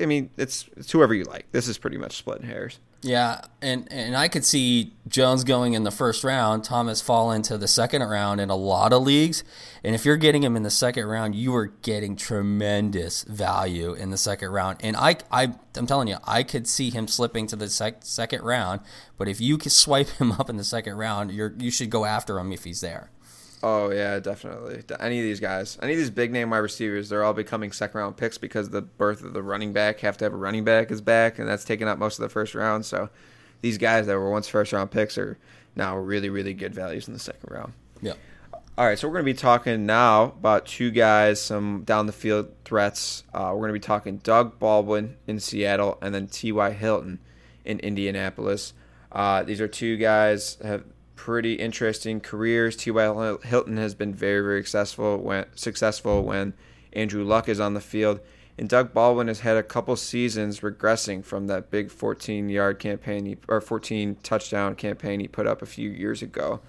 I mean, it's whoever you like. This is pretty much splitting hairs. Yeah, and I could see Jones going in the first round, Thomas fall into the second round in a lot of leagues. And if you're getting him in the second round, you are getting tremendous value in the second round. And I'm telling you, I could see him slipping to the second round. But if you can swipe him up in the second round, you should go after him if he's there. Oh, yeah, definitely. Any of these guys, any of these big-name wide receivers, they're all becoming second-round picks because the birth of the running back, have to have a running back is back, and that's taking up most of the first round. So these guys that were once first-round picks are now really, really good values in the second round. Yeah. All right, so we're going to be talking now about two guys, some down-the-field threats. We're going to be talking Doug Baldwin in Seattle and then T.Y. Hilton in Indianapolis. These are two guys have pretty interesting careers. T.Y. Hilton has been very, very successful when Andrew Luck is on the field. And Doug Baldwin has had a couple seasons regressing from that big 14-yard campaign, or 14-touchdown campaign he put up a few years ago.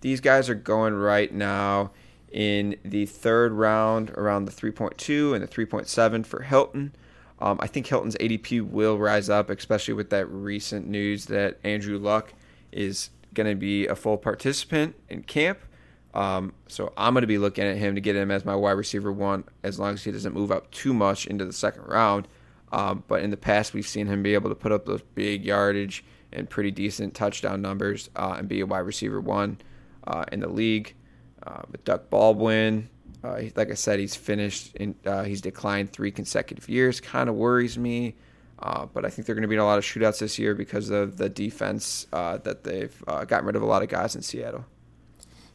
These guys are going right now in the third round, around the 3.2 and the 3.7 for Hilton. I think Hilton's ADP will rise up, especially with that recent news that Andrew Luck is going to be a full participant in camp. So I'm going to be looking at him to get him as my wide receiver one, as long as he doesn't move up too much into the second round. But in the past, we've seen him be able to put up those big yardage and pretty decent touchdown numbers and be a wide receiver one in the league. With Doug Baldwin, like I said, he's finished and he's declined 3 consecutive years. Kind of worries me. But I think they're going to be in a lot of shootouts this year because of the defense that they've gotten rid of a lot of guys in Seattle.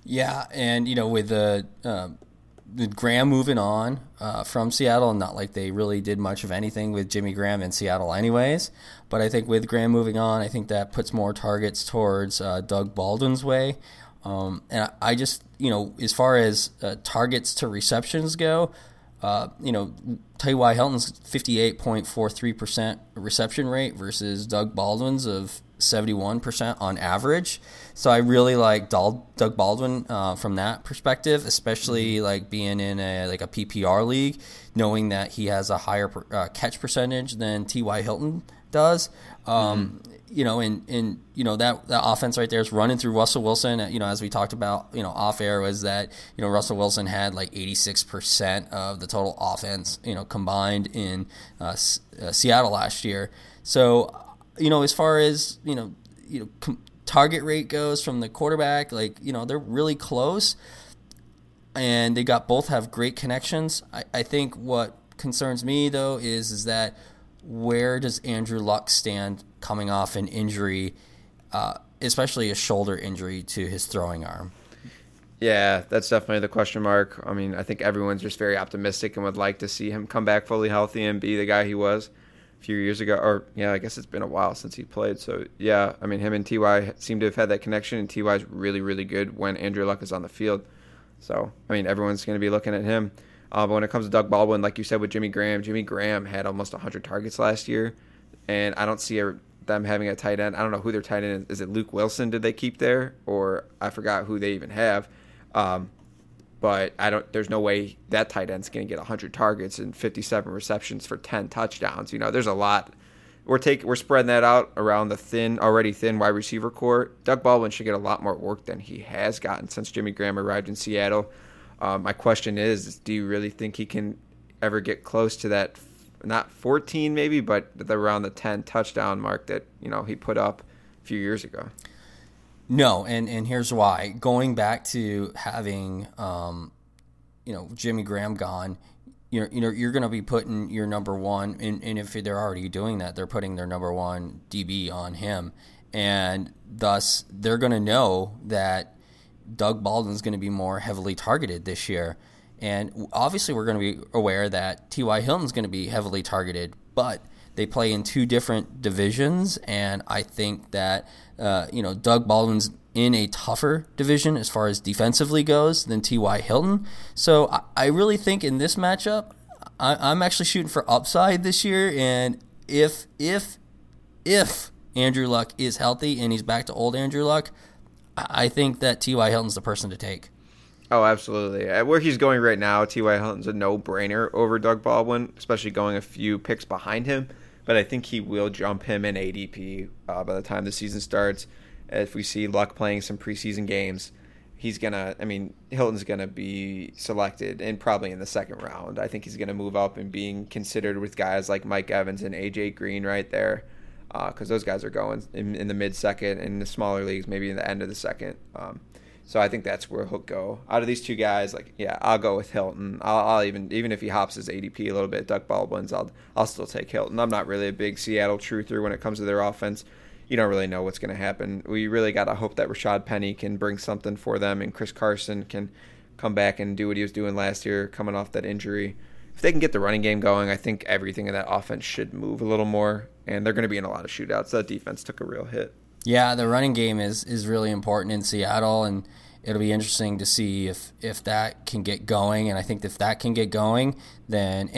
Yeah, and, with the Graham moving on from Seattle, not like they really did much of anything with Jimmy Graham in Seattle anyways, but I think with Graham moving on, I think that puts more targets towards Doug Baldwin's way. And I just, as far as targets to receptions go, T.Y. Hilton's 58.43% reception rate versus Doug Baldwin's of 71% on average. So I really like Doug Baldwin from that perspective, especially like being in a PPR league, knowing that he has a higher catch percentage than T.Y. Hilton does. That offense right there is running through Russell Wilson. As we talked about, off air was that, Russell Wilson had like 86% of the total offense, combined in Seattle last year. So, you know, as far as, target rate goes from the quarterback, they're really close, and they both have great connections. I think what concerns me, though, is that where does Andrew Luck stand coming off an injury, especially a shoulder injury to his throwing arm? Yeah, that's definitely the question mark. I mean, I think everyone's just very optimistic and would like to see him come back fully healthy and be the guy he was a few years ago. Or, yeah, I guess it's been a while since he played. So, yeah, I mean, him and T.Y. seem to have had that connection, and T.Y.'s really, really good when Andrew Luck is on the field. So, I mean, everyone's going to be looking at him. But when it comes to Doug Baldwin, like you said with Jimmy Graham had almost 100 targets last year, and I don't see them having a tight end. I don't know who their tight end is. Is it Luke Wilson did they keep there? Or I forgot who they even have. But there's no way that tight end's going to get 100 targets and 57 receptions for 10 touchdowns. You know, there's a lot. We're spreading that out around the already thin wide receiver core. Doug Baldwin should get a lot more work than he has gotten since Jimmy Graham arrived in Seattle. My question is, do you really think he can ever get close to that, not 14 maybe, but around the 10 touchdown mark that, he put up a few years ago? No, and here's why. Going back to having, Jimmy Graham gone, you're going to be putting your number one, and if they're already doing that, they're putting their number one DB on him, and thus they're going to know that Doug Baldwin's going to be more heavily targeted this year. And obviously we're going to be aware that T.Y. Hilton's going to be heavily targeted, but they play in two different divisions, and I think that, Doug Baldwin's in a tougher division as far as defensively goes than T.Y. Hilton. So I really think in this matchup, I'm actually shooting for upside this year, and if Andrew Luck is healthy and he's back to old Andrew Luck, I think that T.Y. Hilton's the person to take. Oh, absolutely. Where he's going right now, T.Y. Hilton's a no-brainer over Doug Baldwin, especially going a few picks behind him. But I think he will jump him in ADP by the time the season starts. If we see Luck playing some preseason games, Hilton's going to be selected and probably in the second round. I think he's going to move up and being considered with guys like Mike Evans and A.J. Green right there. Because those guys are going in the mid-second, and in the smaller leagues, maybe in the end of the second. So I think that's where he'll go. Out of these two guys, I'll go with Hilton. I'll even if he hops his ADP a little bit, Doug Baldwin's, I'll still take Hilton. I'm not really a big Seattle truther when it comes to their offense. You don't really know what's going to happen. We really got to hope that Rashad Penny can bring something for them, and Chris Carson can come back and do what he was doing last year, coming off that injury. If they can get the running game going, I think everything in that offense should move a little more, and they're going to be in a lot of shootouts. That defense took a real hit. Yeah, the running game is really important in Seattle, and it'll be interesting to see if that can get going. And I think if that can get going, then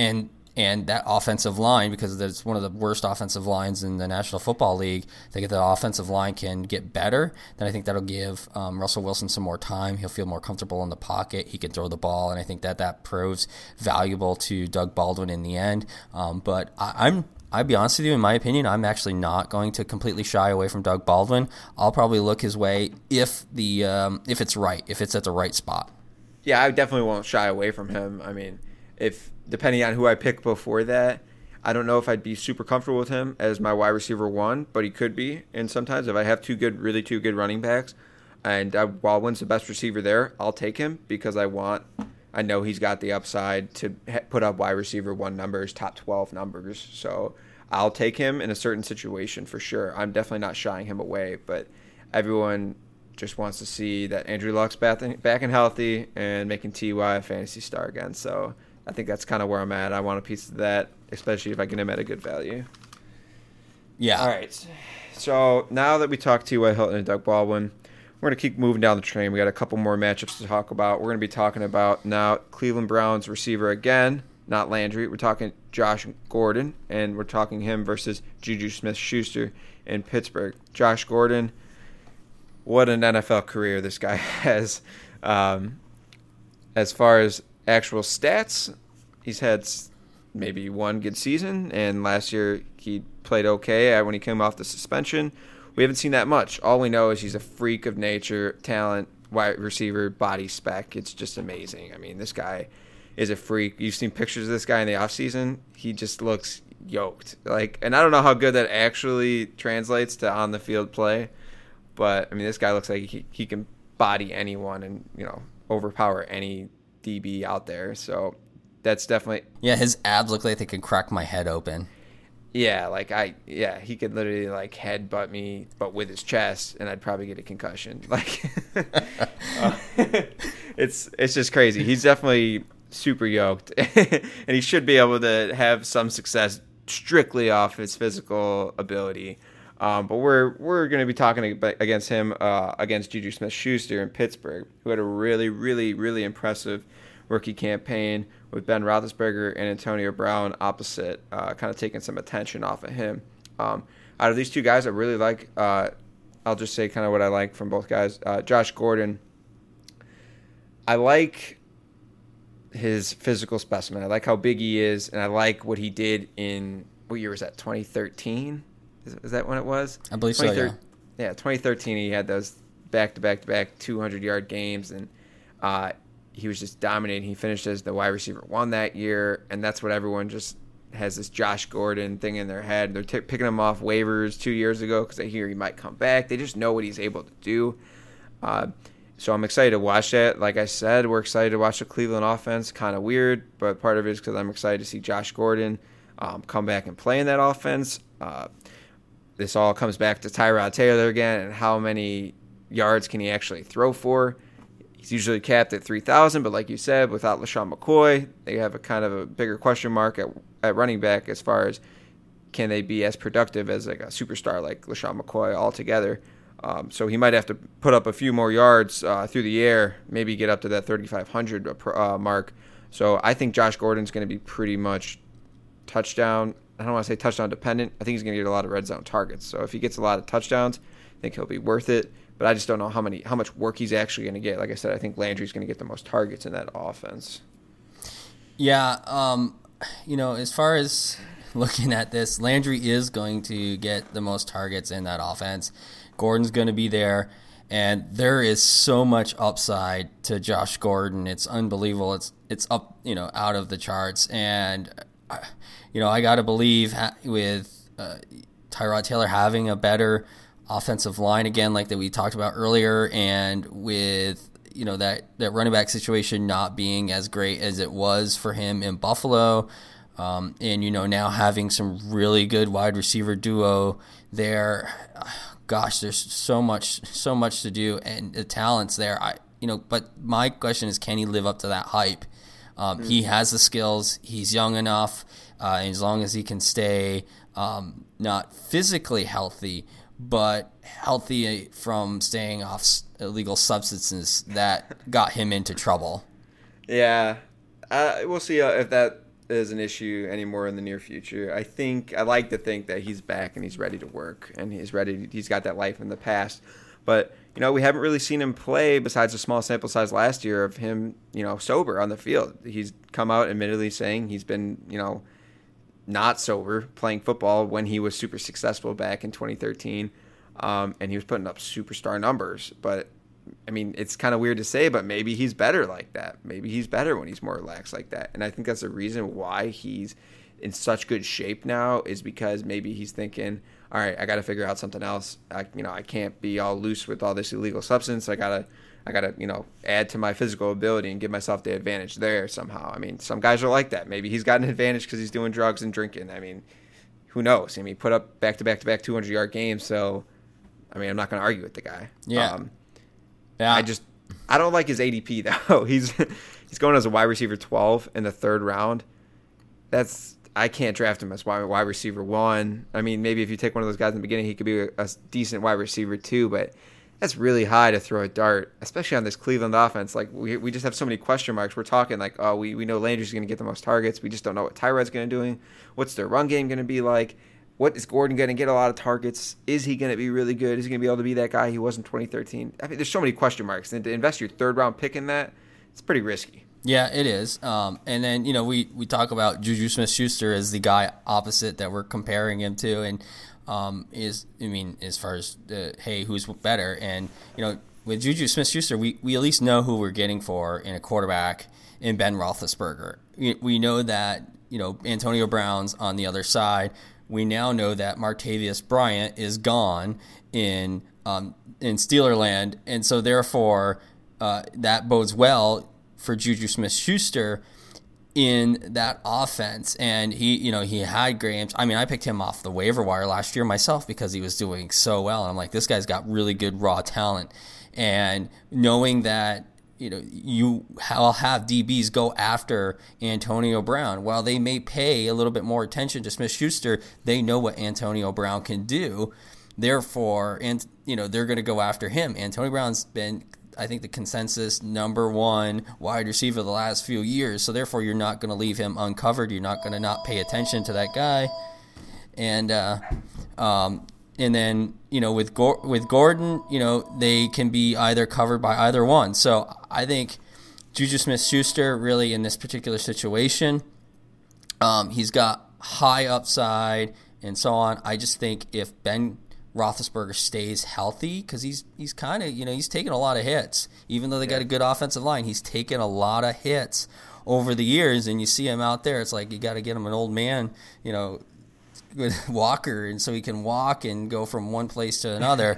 and that offensive line, because it's one of the worst offensive lines in the National Football League, I think if the offensive line can get better, then I think that'll give Russell Wilson some more time. He'll feel more comfortable in the pocket. He can throw the ball, and I think that proves valuable to Doug Baldwin in the end. But I'll be honest with you, in my opinion, I'm actually not going to completely shy away from Doug Baldwin. I'll probably look his way if it's right, if it's at the right spot. Yeah, I definitely won't shy away from him. I mean, if depending on who I pick before that, I don't know if I'd be super comfortable with him as my wide receiver one, but he could be. And sometimes if I have two good running backs, and Baldwin's the best receiver there, I'll take him because I know he's got the upside to put up wide receiver one numbers, top 12 numbers. So I'll take him in a certain situation for sure. I'm definitely not shying him away, but everyone just wants to see that Andrew Luck's back and healthy and making T.Y. a fantasy star again. So I think that's kind of where I'm at. I want a piece of that, especially if I get him at a good value. Yeah. All right. So now that we talked T.Y. Hilton and Doug Baldwin, we're going to keep moving down the train. We got a couple more matchups to talk about. We're going to be talking about now Cleveland Browns receiver again, not Landry. We're talking Josh Gordon, and we're talking him versus Juju Smith-Schuster in Pittsburgh. Josh Gordon, what an NFL career this guy has. As far as actual stats, he's had maybe one good season, and last year he played okay when he came off the suspension. We haven't seen that much. All we know is he's a freak of nature, talent, wide receiver, body spec. It's just amazing. I mean, this guy is a freak. You've seen pictures of this guy in the offseason. He just looks yoked. Like, and I don't know how good that actually translates to on the field play, but I mean, this guy looks like he can body anyone and, you know, overpower any DB out there. So that's definitely, yeah, his abs look like they can crack my head open. Yeah, like he could literally like headbutt me, but with his chest, and I'd probably get a concussion. Like, it's just crazy. He's definitely super yoked, and he should be able to have some success strictly off his physical ability. But we're going to be talking against him against Juju Smith-Schuster in Pittsburgh, who had a really, really, really impressive rookie campaign with Ben Roethlisberger and Antonio Brown opposite, kind of taking some attention off of him. Out of these two guys, I really like, I'll just say kind of what I like from both guys. Josh Gordon, I like his physical specimen. I like how big he is, and I like what he did in, what year was that, 2013? Is that when it was? I believe so, yeah. Yeah, 2013, he had those back-to-back-to-back 200-yard games, and he was just dominating. He finished as the wide receiver one that year, and that's what everyone just has this Josh Gordon thing in their head. They're picking him off waivers 2 years ago because they hear he might come back. They just know what he's able to do. So I'm excited to watch that. Like I said, we're excited to watch the Cleveland offense. Kind of weird, but part of it is because I'm excited to see Josh Gordon come back and play in that offense. This all comes back to Tyrod Taylor again and how many yards can he actually throw for. He's usually capped at 3,000, but like you said, without LaShawn McCoy, they have a kind of a bigger question mark at running back as far as can they be as productive as like a superstar like LaShawn McCoy altogether. So he might have to put up a few more yards through the air, maybe get up to that 3,500 mark. So I think Josh Gordon's going to be pretty much touchdown. I don't want to say touchdown dependent. I think he's going to get a lot of red zone targets. So if he gets a lot of touchdowns, I think he'll be worth it. But I just don't know how much work he's actually going to get. Like I said, I think Landry's going to get the most targets in that offense. Yeah, you know, as far as looking at this, Landry is going to get the most targets in that offense. Gordon's going to be there, and there is so much upside to Josh Gordon. It's unbelievable. It's up, you know, out of the charts, and you know, I got to believe with Tyrod Taylor having a better offensive line again, like that we talked about earlier, and with, you know, that running back situation not being as great as it was for him in Buffalo, and, you know, now having some really good wide receiver duo there, gosh, there's so much to do, and the talent's there. But my question is, can he live up to that hype? He has the skills. He's young enough, and as long as he can stay not physically healthy, but healthy from staying off illegal substances that got him into trouble. Yeah. We'll see if that is an issue anymore in the near future. I like to think that he's back and he's ready to work and he's ready. He's got that life in the past. But, you know, we haven't really seen him play besides a small sample size last year of him, you know, sober on the field. He's come out admittedly saying he's been, you know, not sober, playing football when he was super successful back in 2013, and he was putting up superstar numbers. But, I mean, it's kind of weird to say, but maybe he's better like that. Maybe he's better when he's more relaxed like that. And I think that's the reason why he's in such good shape now, is because maybe he's thinking, all right, I got to figure out something else. I can't be all loose with all this illegal substance. I gotta, you know, add to my physical ability and give myself the advantage there somehow. I mean, some guys are like that. Maybe he's got an advantage because he's doing drugs and drinking. I mean, who knows? I mean, he put up back-to-back-to-back 200-yard games, so, I mean, I'm not going to argue with the guy. Yeah. I don't like his ADP, though. He's going as a wide receiver 12 in the third round. I can't draft him as wide receiver 1. I mean, maybe if you take one of those guys in the beginning, he could be a decent wide receiver 2, but that's really high to throw a dart, especially on this Cleveland offense. Like, we just have so many question marks. We're talking like, oh, we know Landry's going to get the most targets. We just don't know what Tyrod's going to do. What's their run game going to be like? What is Gordon going to get a lot of targets? Is he going to be really good? Is he going to be able to be that guy he was in 2013? I mean, there's so many question marks. And to invest your third-round pick in that, it's pretty risky. Yeah, it is. And then, you know, we talk about Juju Smith-Schuster as the guy opposite that we're comparing him to, and as far as who's better, and you know, with Juju Smith-Schuster, we at least know who we're getting for in a quarterback in Ben Roethlisberger. We know that you know, Antonio Brown's on the other side. We now know that Martavius Bryant is gone in Steeler land, and so therefore that bodes well for Juju Smith-Schuster in that offense. And he had Graham's. I mean, I picked him off the waiver wire last year myself because he was doing so well, and I'm like, this guy's got really good raw talent. And knowing that, you know, you will have DBs go after Antonio Brown. While they may pay a little bit more attention to Smith-Schuster, they know what Antonio Brown can do. Therefore, and you know, they're going to go after him. Antonio Brown's been, I think, the consensus number one wide receiver the last few years. So therefore, you're not going to leave him uncovered. You're not going to not pay attention to that guy. And and then, you know, with Gordon, you know, they can be either covered by either one. So I think Juju Smith-Schuster really in this particular situation, he's got high upside and so on. I just think if Ben Roethlisberger stays healthy, because he's kind of, you know, he's taking a lot of hits. Even though they got a good offensive line, he's taken a lot of hits over the years. And you see him out there, it's like you got to get him an old man, you know, with walker, and so he can walk and go from one place to another.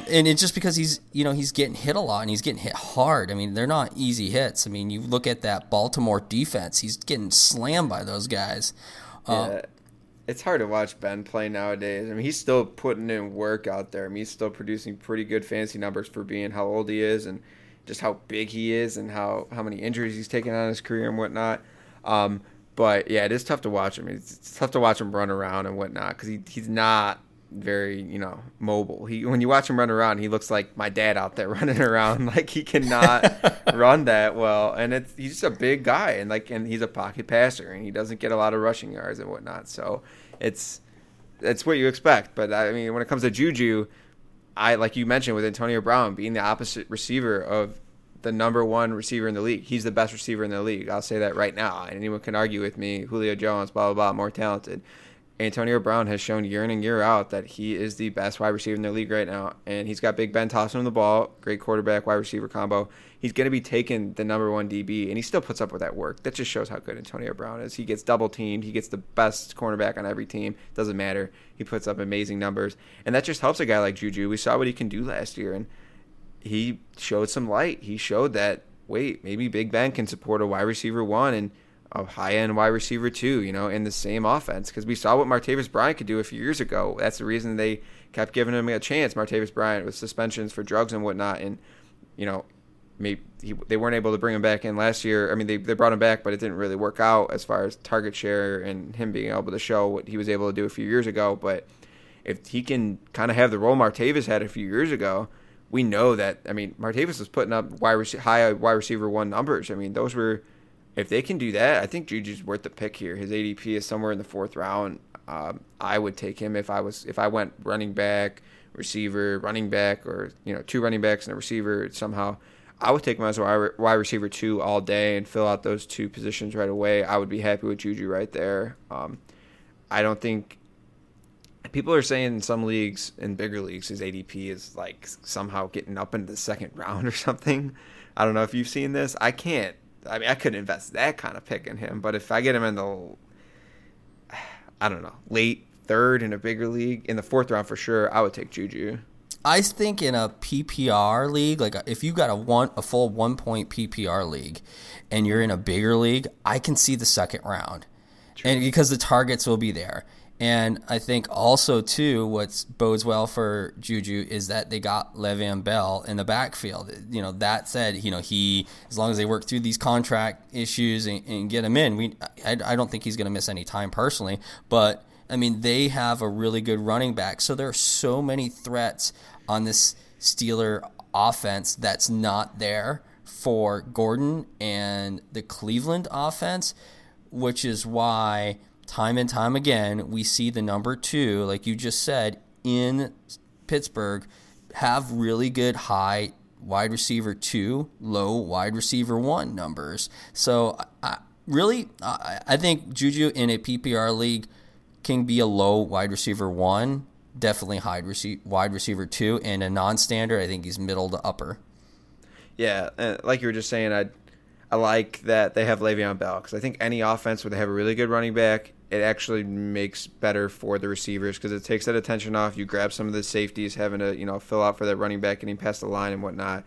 And it's just because he's getting hit a lot, and he's getting hit hard. I mean, they're not easy hits. I mean, you look at that Baltimore defense, he's getting slammed by those guys. It's hard to watch Ben play nowadays. I mean, he's still putting in work out there. I mean, he's still producing pretty good fantasy numbers for being how old he is and just how big he is and how many injuries he's taken on in his career and whatnot. But, yeah, it is tough to watch him. It's tough to watch him run around and whatnot because he's not very, you know, mobile. When you watch him run around, he looks like my dad out there running around. Like, he cannot run that well. And he's just a big guy, and he's a pocket passer, and he doesn't get a lot of rushing yards and whatnot. So it's what you expect. But, I mean, when it comes to Juju, like you mentioned with Antonio Brown being the opposite receiver of the number one receiver in the league. He's the best receiver in the league. I'll say that right now. Anyone can argue with me. Julio Jones, blah, blah, blah, more talented. Antonio Brown has shown year in and year out that he is the best wide receiver in the league right now. And he's got Big Ben tossing him the ball. Great quarterback, wide receiver combo. He's going to be taking the number one DB, and he still puts up with that work. That just shows how good Antonio Brown is. He gets double teamed. He gets the best cornerback on every team. Doesn't matter. He puts up amazing numbers. And that just helps a guy like Juju. We saw what he can do last year, and he showed some light. He showed that, wait, maybe Big Ben can support a wide receiver one and a high-end wide receiver two, you know, in the same offense. Because we saw what Martavis Bryant could do a few years ago. That's the reason they kept giving him a chance, Martavis Bryant, with suspensions for drugs and whatnot. And, you know, maybe they weren't able to bring him back in last year. I mean, they brought him back, but it didn't really work out as far as target share and him being able to show what he was able to do a few years ago. But if he can kind of have the role Martavis had a few years ago, we know that, I mean, Martavis was putting up high wide receiver one numbers. I mean, those were, if they can do that, I think Juju's worth the pick here. His ADP is somewhere in the fourth round. I would take him if I went running back, receiver, running back, or, you know, two running backs and a receiver somehow. I would take him as a wide receiver two all day and fill out those two positions right away. I would be happy with Juju right there. I don't think. People are saying in some leagues, in bigger leagues, his ADP is like somehow getting up into the second round or something. I don't know if you've seen this. I couldn't invest that kind of pick in him. But if I get him in the, I don't know, late third in a bigger league, in the fourth round for sure, I would take Juju. I think in a PPR league, like if you got a full 1 point PPR league and you're in a bigger league, I can see the second round. True. And because the targets will be there. And I think also, too, what bodes well for Juju is that they got Le'Veon Bell in the backfield. You know, that said, you know, as long as they work through these contract issues and get him in, I don't think he's going to miss any time personally. But, I mean, they have a really good running back. So there are so many threats on this Steeler offense that's not there for Gordon and the Cleveland offense, which is why time and time again, we see the number two, like you just said, in Pittsburgh have really good high wide receiver two, low wide receiver one numbers. So I think Juju in a PPR league can be a low wide receiver one, definitely high wide receiver two, and a non-standard, I think he's middle to upper. Yeah, like you were just saying, I like that they have Le'Veon Bell, because I think any offense where they have a really good running back, it actually makes better for the receivers because it takes that attention off. You grab some of the safeties having to, you know, fill out for that running back getting past the line and whatnot,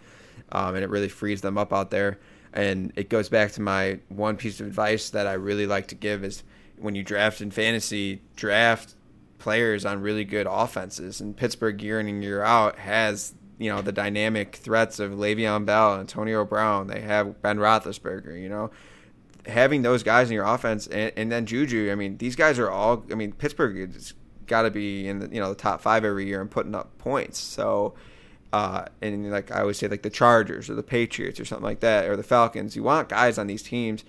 and it really frees them up out there. And it goes back to my one piece of advice that I really like to give is when you draft in fantasy, draft players on really good offenses. And Pittsburgh year in and year out has, you know, the dynamic threats of Le'Veon Bell, Antonio Brown. They have Ben Roethlisberger, you know. Having those guys in your offense and then Juju, I mean, these guys are all – I mean, Pittsburgh has got to be in the, you know, the top five every year and putting up points. So – and like I always say, like the Chargers or the Patriots or something like that, or the Falcons, you want guys on these teams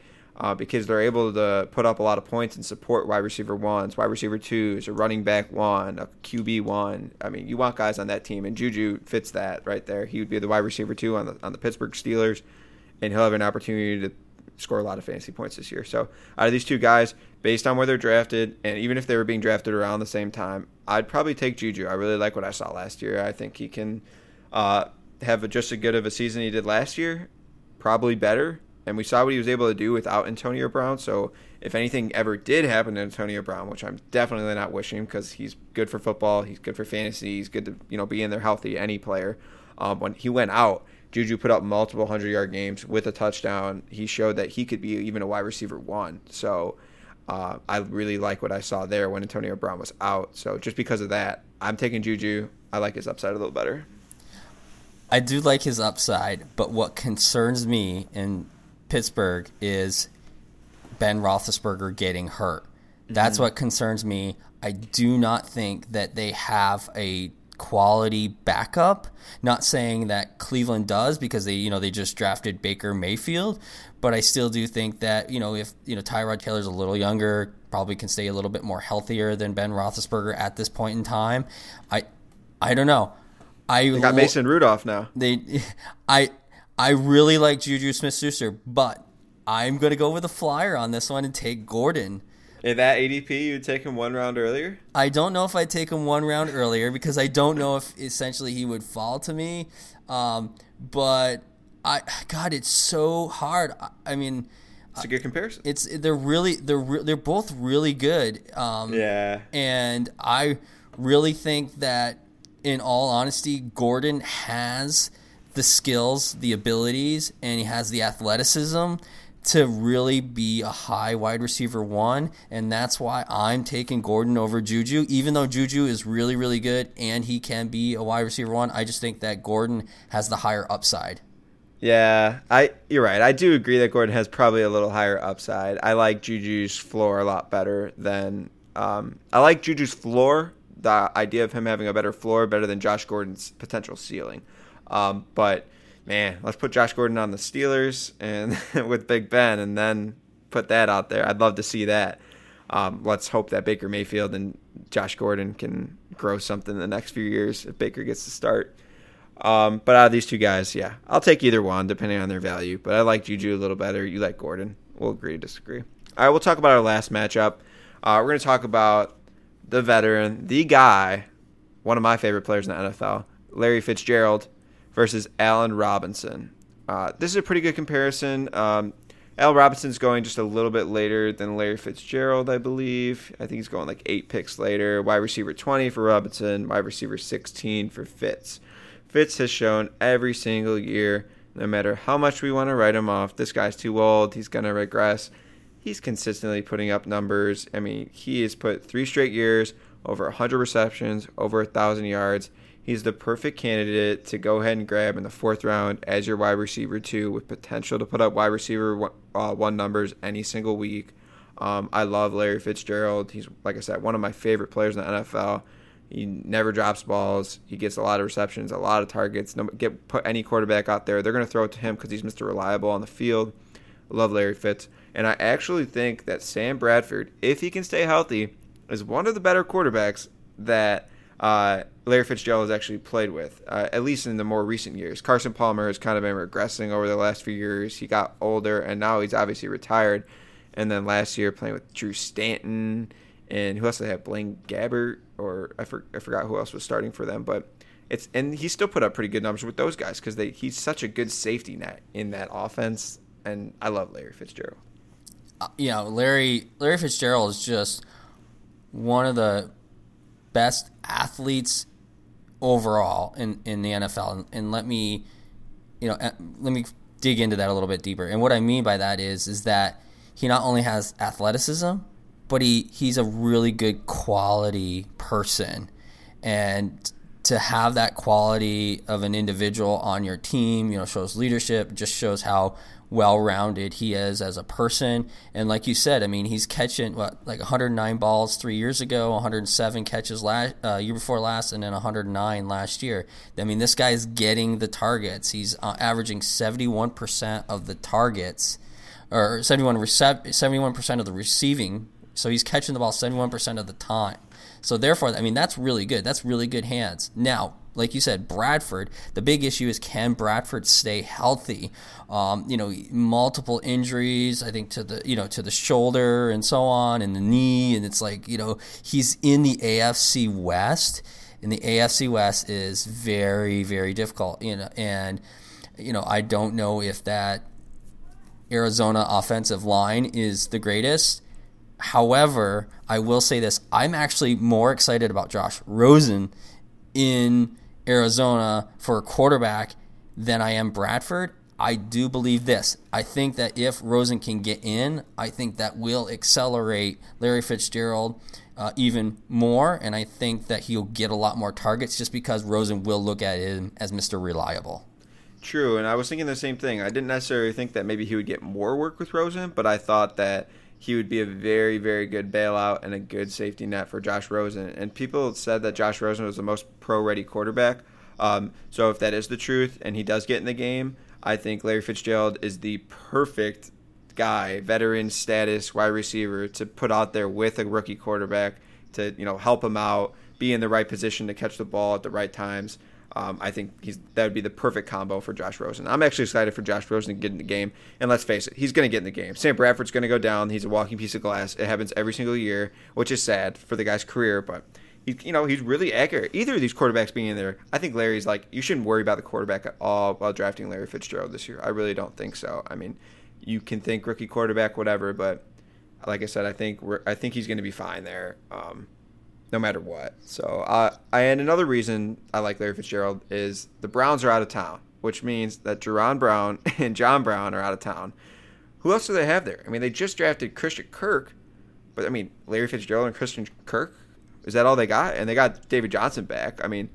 because they're able to put up a lot of points and support wide receiver ones, wide receiver twos, a running back one, a QB one. I mean, you want guys on that team, and Juju fits that right there. He would be the wide receiver two on the Pittsburgh Steelers, and he'll have an opportunity to score a lot of fantasy points this year. So out of these two guys, based on where they're drafted, and even if they were being drafted around the same time, I'd probably take Juju. I really like what I saw last year. I think he can have just as good of a season he did last year, probably better. And we saw what he was able to do without Antonio Brown. So if anything ever did happen to Antonio Brown, which I'm definitely not wishing because he's good for football, he's good for fantasy, he's good to, you know, be in there healthy, any player. When he went out, Juju put up multiple 100-yard games with a touchdown. He showed that he could be even a wide receiver one. So I really like what I saw there when Antonio Brown was out. So just because of that, I'm taking Juju. I like his upside a little better. I do like his upside, but what concerns me in Pittsburgh is Ben Roethlisberger getting hurt. That's what concerns me. I do not think that they have a quality backup. Not saying that Cleveland does because they just drafted Baker Mayfield, but I still do think that, you know, if, you know, Tyrod Taylor's a little younger, probably can stay a little bit more healthier than Ben Roethlisberger at this point in time. I don't know. They got Mason Rudolph now. I really like Juju Smith-Schuster, but I'm going to go with a flyer on this one and take Gordon. At that ADP, you'd take him one round earlier? I don't know if I'd take him one round earlier because I don't know if essentially he would fall to me. But, God, it's so hard. I mean – it's a good comparison. They're both really good. And I really think that, in all honesty, Gordon has the skills, the abilities, and he has the athleticism to really be a high wide receiver one, and that's why I'm taking Gordon over Juju. Even though Juju is really, really good and he can be a wide receiver one, I just think that Gordon has the higher upside. Yeah, you're right. I do agree that Gordon has probably a little higher upside. I like Juju's floor a lot better than I like Juju's floor. The idea of him having a better floor, better than Josh Gordon's potential ceiling. But, man, let's put Josh Gordon on the Steelers and with Big Ben and then put that out there. I'd love to see that. Let's hope that Baker Mayfield and Josh Gordon can grow something in the next few years if Baker gets to start. But out of these two guys, yeah, I'll take either one depending on their value. But I like Juju a little better. You like Gordon. We'll agree to disagree. All right, we'll talk about our last matchup. We're going to talk about the veteran, the guy, one of my favorite players in the NFL, Larry Fitzgerald versus Allen Robinson. This is a pretty good comparison. Allen Robinson's going just a little bit later than Larry Fitzgerald, I believe. I think he's going like 8 picks later. Wide receiver 20 for Robinson, wide receiver 16 for Fitz. Fitz has shown every single year, no matter how much we want to write him off, this guy's too old, he's going to regress. He's consistently putting up numbers. I mean, he has put 3 straight years, over 100 receptions, over 1,000 yards. He's the perfect candidate to go ahead and grab in the 4th round as your wide receiver 2 with potential to put up wide receiver 1 numbers any single week. I love Larry Fitzgerald. He's, like I said, one of my favorite players in the NFL. He never drops balls. He gets a lot of receptions, a lot of targets. Put any quarterback out there, they're going to throw it to him because he's Mr. Reliable on the field. I love Larry Fitz. And I actually think that Sam Bradford, if he can stay healthy, is one of the better quarterbacks that Larry Fitzgerald has actually played with, at least in the more recent years. Carson Palmer has kind of been regressing over the last few years. He got older, and now he's obviously retired. And then last year playing with Drew Stanton, and who else did they have? Blaine Gabbert, or I forgot who else was starting for them. But and he still put up pretty good numbers with those guys because he's such a good safety net in that offense. and I love Larry Fitzgerald. Yeah, Larry Fitzgerald is just one of the best athletes overall in the NFL. And let me dig into that a little bit deeper. And what I mean by that is that he not only has athleticism, but he's a really good quality person. And to have that quality of an individual on your team, shows leadership, just shows how well-rounded he is as a person. And like you said, I mean, he's catching 109 balls 3 years ago, 107 catches last year before last, and then 109 last year. I mean, this guy is getting the targets. He's averaging 71% of the targets, or 71% of the receiving. So he's catching the ball 71% of the time. So therefore, I mean, that's really good. That's really good hands. Now, like you said, Bradford, the big issue is, can Bradford stay healthy? Multiple injuries, I think, to the shoulder and so on, and the knee. And it's like, he's in the AFC West, and the AFC West is very, very difficult. I don't know if that Arizona offensive line is the greatest. However, I will say this. I'm actually more excited about Josh Rosen in Arizona for a quarterback than I am Bradford. I do believe this. I think that if Rosen can get in, I think that will accelerate Larry Fitzgerald even more, and I think that he'll get a lot more targets just because Rosen will look at him as Mr. Reliable. True, and I was thinking the same thing. I didn't necessarily think that maybe he would get more work with Rosen, but I thought that he would be a very, very good bailout and a good safety net for Josh Rosen. And people said that Josh Rosen was the most pro-ready quarterback. So if that is the truth and he does get in the game, I think Larry Fitzgerald is the perfect guy, veteran status wide receiver, to put out there with a rookie quarterback to help him out, be in the right position to catch the ball at the right times. I think that would be the perfect combo for Josh Rosen. I'm actually excited for Josh Rosen to get in the game. And let's face it, he's going to get in the game. Sam Bradford's going to go down. He's a walking piece of glass. It happens every single year, which is sad for the guy's career. But he's really accurate. Either of these quarterbacks being in there, I think Larry's like, you shouldn't worry about the quarterback at all while drafting Larry Fitzgerald this year. I really don't think so. I mean, you can think rookie quarterback, whatever. But like I said, I think he's going to be fine there. No matter what. So another reason I like Larry Fitzgerald is the Browns are out of town, which means that Jerron Brown and John Brown are out of town. Who else do they have there? I mean, they just drafted Christian Kirk, but, I mean, Larry Fitzgerald and Christian Kirk, is that all they got? And they got David Johnson back. I mean,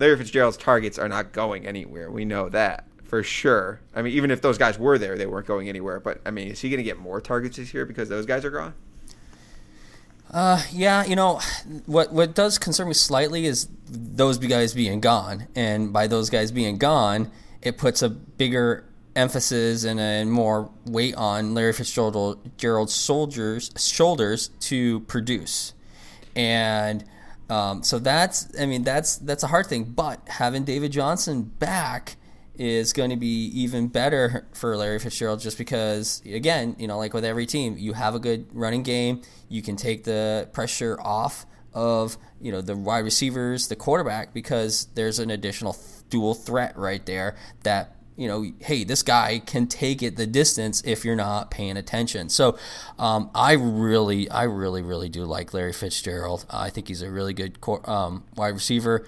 Larry Fitzgerald's targets are not going anywhere. We know that for sure. I mean, even if those guys were there, they weren't going anywhere. But, I mean, is he going to get more targets this year because those guys are gone? Yeah, what does concern me slightly is those guys being gone. And by those guys being gone, it puts a bigger emphasis and more weight on Larry Fitzgerald's shoulders to produce. And so that's a hard thing. But having David Johnson back is going to be even better for Larry Fitzgerald just because, again, like with every team, you have a good running game. You can take the pressure off of, the wide receivers, the quarterback, because there's an additional dual threat right there that, hey, this guy can take it the distance if you're not paying attention. So I really do like Larry Fitzgerald. I think he's a really good wide receiver.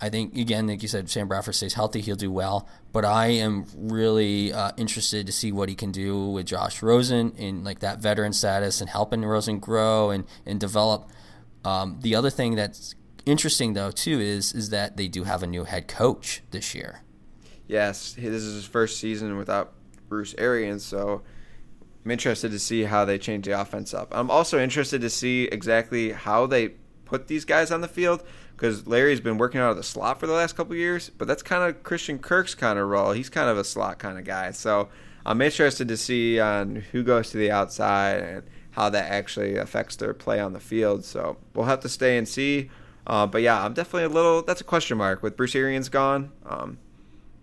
I think, again, like you said, Sam Bradford stays healthy, he'll do well. But I am really interested to see what he can do with Josh Rosen in like that veteran status and helping Rosen grow and develop. The other thing that's interesting, though, too, is that they do have a new head coach this year. Yes, this is his first season without Bruce Arians, so I'm interested to see how they change the offense up. I'm also interested to see exactly how they put these guys on the field, because Larry's been working out of the slot for the last couple of years, but that's kind of Christian Kirk's kind of role. He's kind of a slot kind of guy. So I'm interested to see on who goes to the outside and how that actually affects their play on the field. So we'll have to stay and see. But yeah, I'm definitely that's a question mark with Bruce Arians gone.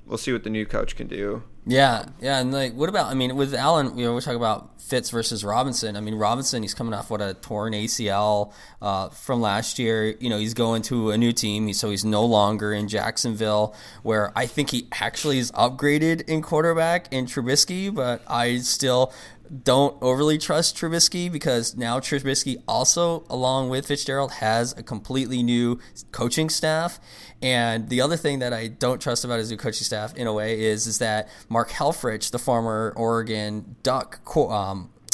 we'll see what the new coach can do. Yeah, and like, what about? I mean, with Allen, we talk about Fitz versus Robinson. I mean, Robinson, he's coming off a torn ACL from last year. You know, he's going to a new team, so he's no longer in Jacksonville, where I think he actually is upgraded in quarterback in Trubisky, but I still don't overly trust Trubisky, because now Trubisky also, along with Fitzgerald, has a completely new coaching staff. And the other thing that I don't trust about his new coaching staff in a way is that Mark Helfrich, the former Oregon Duck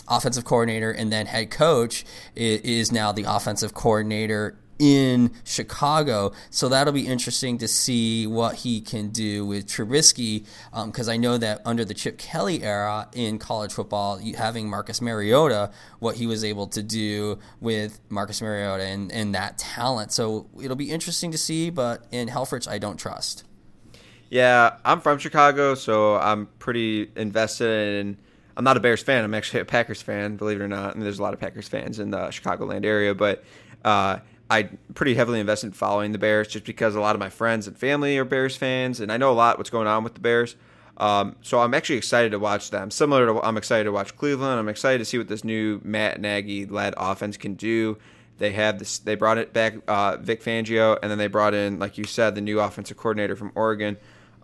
offensive coordinator and then head coach, is now the offensive coordinator in Chicago, so that'll be interesting to see what he can do with Trubisky, because I know that under the Chip Kelly era in college football, having Marcus Mariota, what he was able to do with Marcus Mariota and that talent, so it'll be interesting to see, but in Helfrich, I don't trust. Yeah, I'm from Chicago, so I'm pretty invested in – I'm not a Bears fan. I'm actually a Packers fan, believe it or not. I mean, there's a lot of Packers fans in the Chicagoland area, but I'm pretty heavily invested in following the Bears just because a lot of my friends and family are Bears fans, and I know a lot what's going on with the Bears. So I'm actually excited to watch them. Similar to I'm excited to watch Cleveland. I'm excited to see what this new Matt Nagy-led offense can do. They have this. They brought it back, Vic Fangio, and then they brought in, like you said, the new offensive coordinator from Oregon,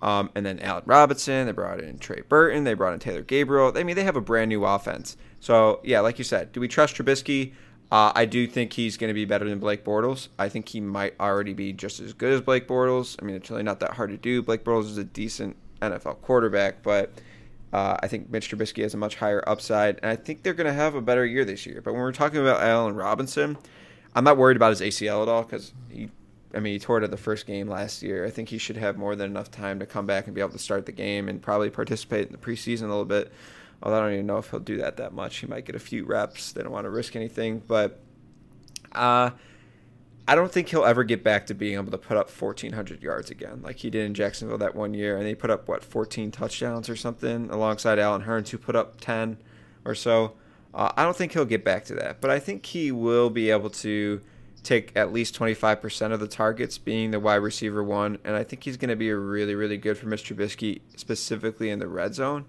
and then Allen Robinson. They brought in Trey Burton. They brought in Taylor Gabriel. I mean, they have a brand-new offense. So, yeah, like you said, do we trust Trubisky? I do think he's going to be better than Blake Bortles. I think he might already be just as good as Blake Bortles. I mean, it's really not that hard to do. Blake Bortles is a decent NFL quarterback, but I think Mitch Trubisky has a much higher upside, and I think they're going to have a better year this year. But when we're talking about Allen Robinson, I'm not worried about his ACL at all because he tore it at the first game last year. I think he should have more than enough time to come back and be able to start the game and probably participate in the preseason a little bit. Although I don't even know if he'll do that much. He might get a few reps. They don't want to risk anything. But I don't think he'll ever get back to being able to put up 1,400 yards again like he did in Jacksonville that one year. And they put up, 14 touchdowns or something alongside Allen Hurns, who put up 10 or so. I don't think he'll get back to that. But I think he will be able to take at least 25% of the targets, being the wide receiver one. And I think he's going to be really, really good for Mr. Trubisky, specifically in the red zone.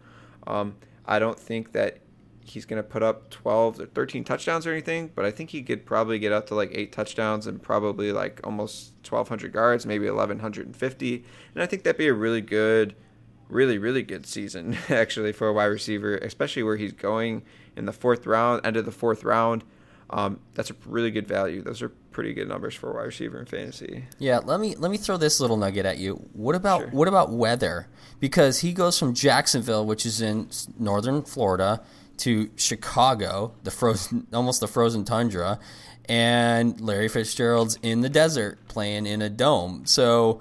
I don't think that he's going to put up 12 or 13 touchdowns or anything, but I think he could probably get up to 8 touchdowns and probably almost 1,200 yards, maybe 1,150. And I think that'd be a really good, really, really good season, actually, for a wide receiver, especially where he's going in the end of the fourth round. That's a really good value. Those are pretty good numbers for a wide receiver in fantasy. Yeah, let me throw this little nugget at you. What about weather? Because he goes from Jacksonville, which is in northern Florida, to Chicago, almost the frozen tundra, and Larry Fitzgerald's in the desert playing in a dome. So,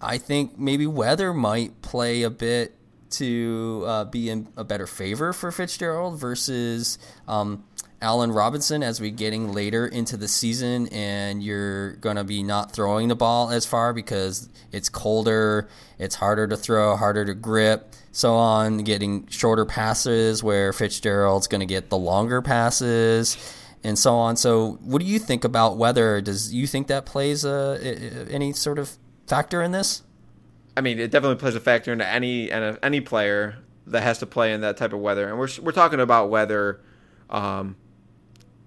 I think maybe weather might play a bit to be in a better favor for Fitzgerald versus Allen Robinson as we're getting later into the season, and you're going to be not throwing the ball as far because it's colder, it's harder to throw, harder to grip, so on, getting shorter passes where Fitzgerald's going to get the longer passes and so on. So what do you think about weather? Does you think that plays any sort of factor in this? I mean, it definitely plays a factor into any player that has to play in that type of weather. And we're talking about weather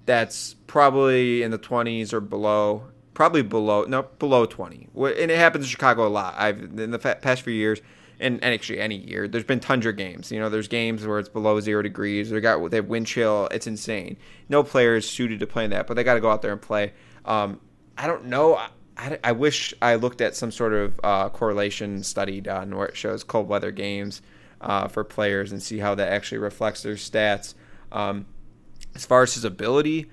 that's probably in the 20s or below, below 20. And it happens in Chicago a lot. In the past few years, and actually any year, there's been tundra games. There's games where it's below 0 degrees. They have wind chill. It's insane. No player is suited to playing that, but they got to go out there and play. I don't know. I wish I looked at some sort of correlation study done where it shows cold weather games for players and see how that actually reflects their stats. As far as his ability,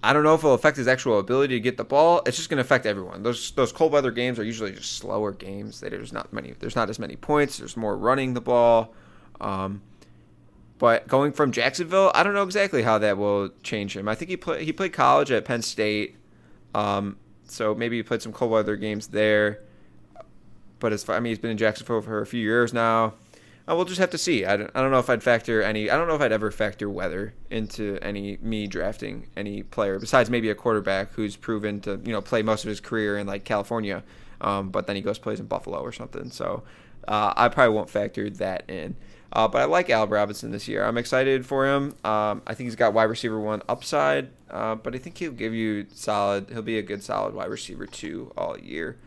I don't know if it'll affect his actual ability to get the ball. It's just going to affect everyone. Those cold weather games are usually just slower games. There's not as many points. There's more running the ball. But going from Jacksonville, I don't know exactly how that will change him. I think he played college at Penn State. So maybe he played some cold weather games there. But he's been in Jacksonville for a few years now. We'll just have to see. I don't know if I'd factor any. I don't know if I'd ever factor weather into me drafting any player besides maybe a quarterback who's proven to play most of his career in California. But then he goes plays in Buffalo or something. So I probably won't factor that in. But I like Allen Robinson this year. I'm excited for him. I think he's got wide receiver one upside, but I think he'll give you solid. He'll be a good solid wide receiver two all year.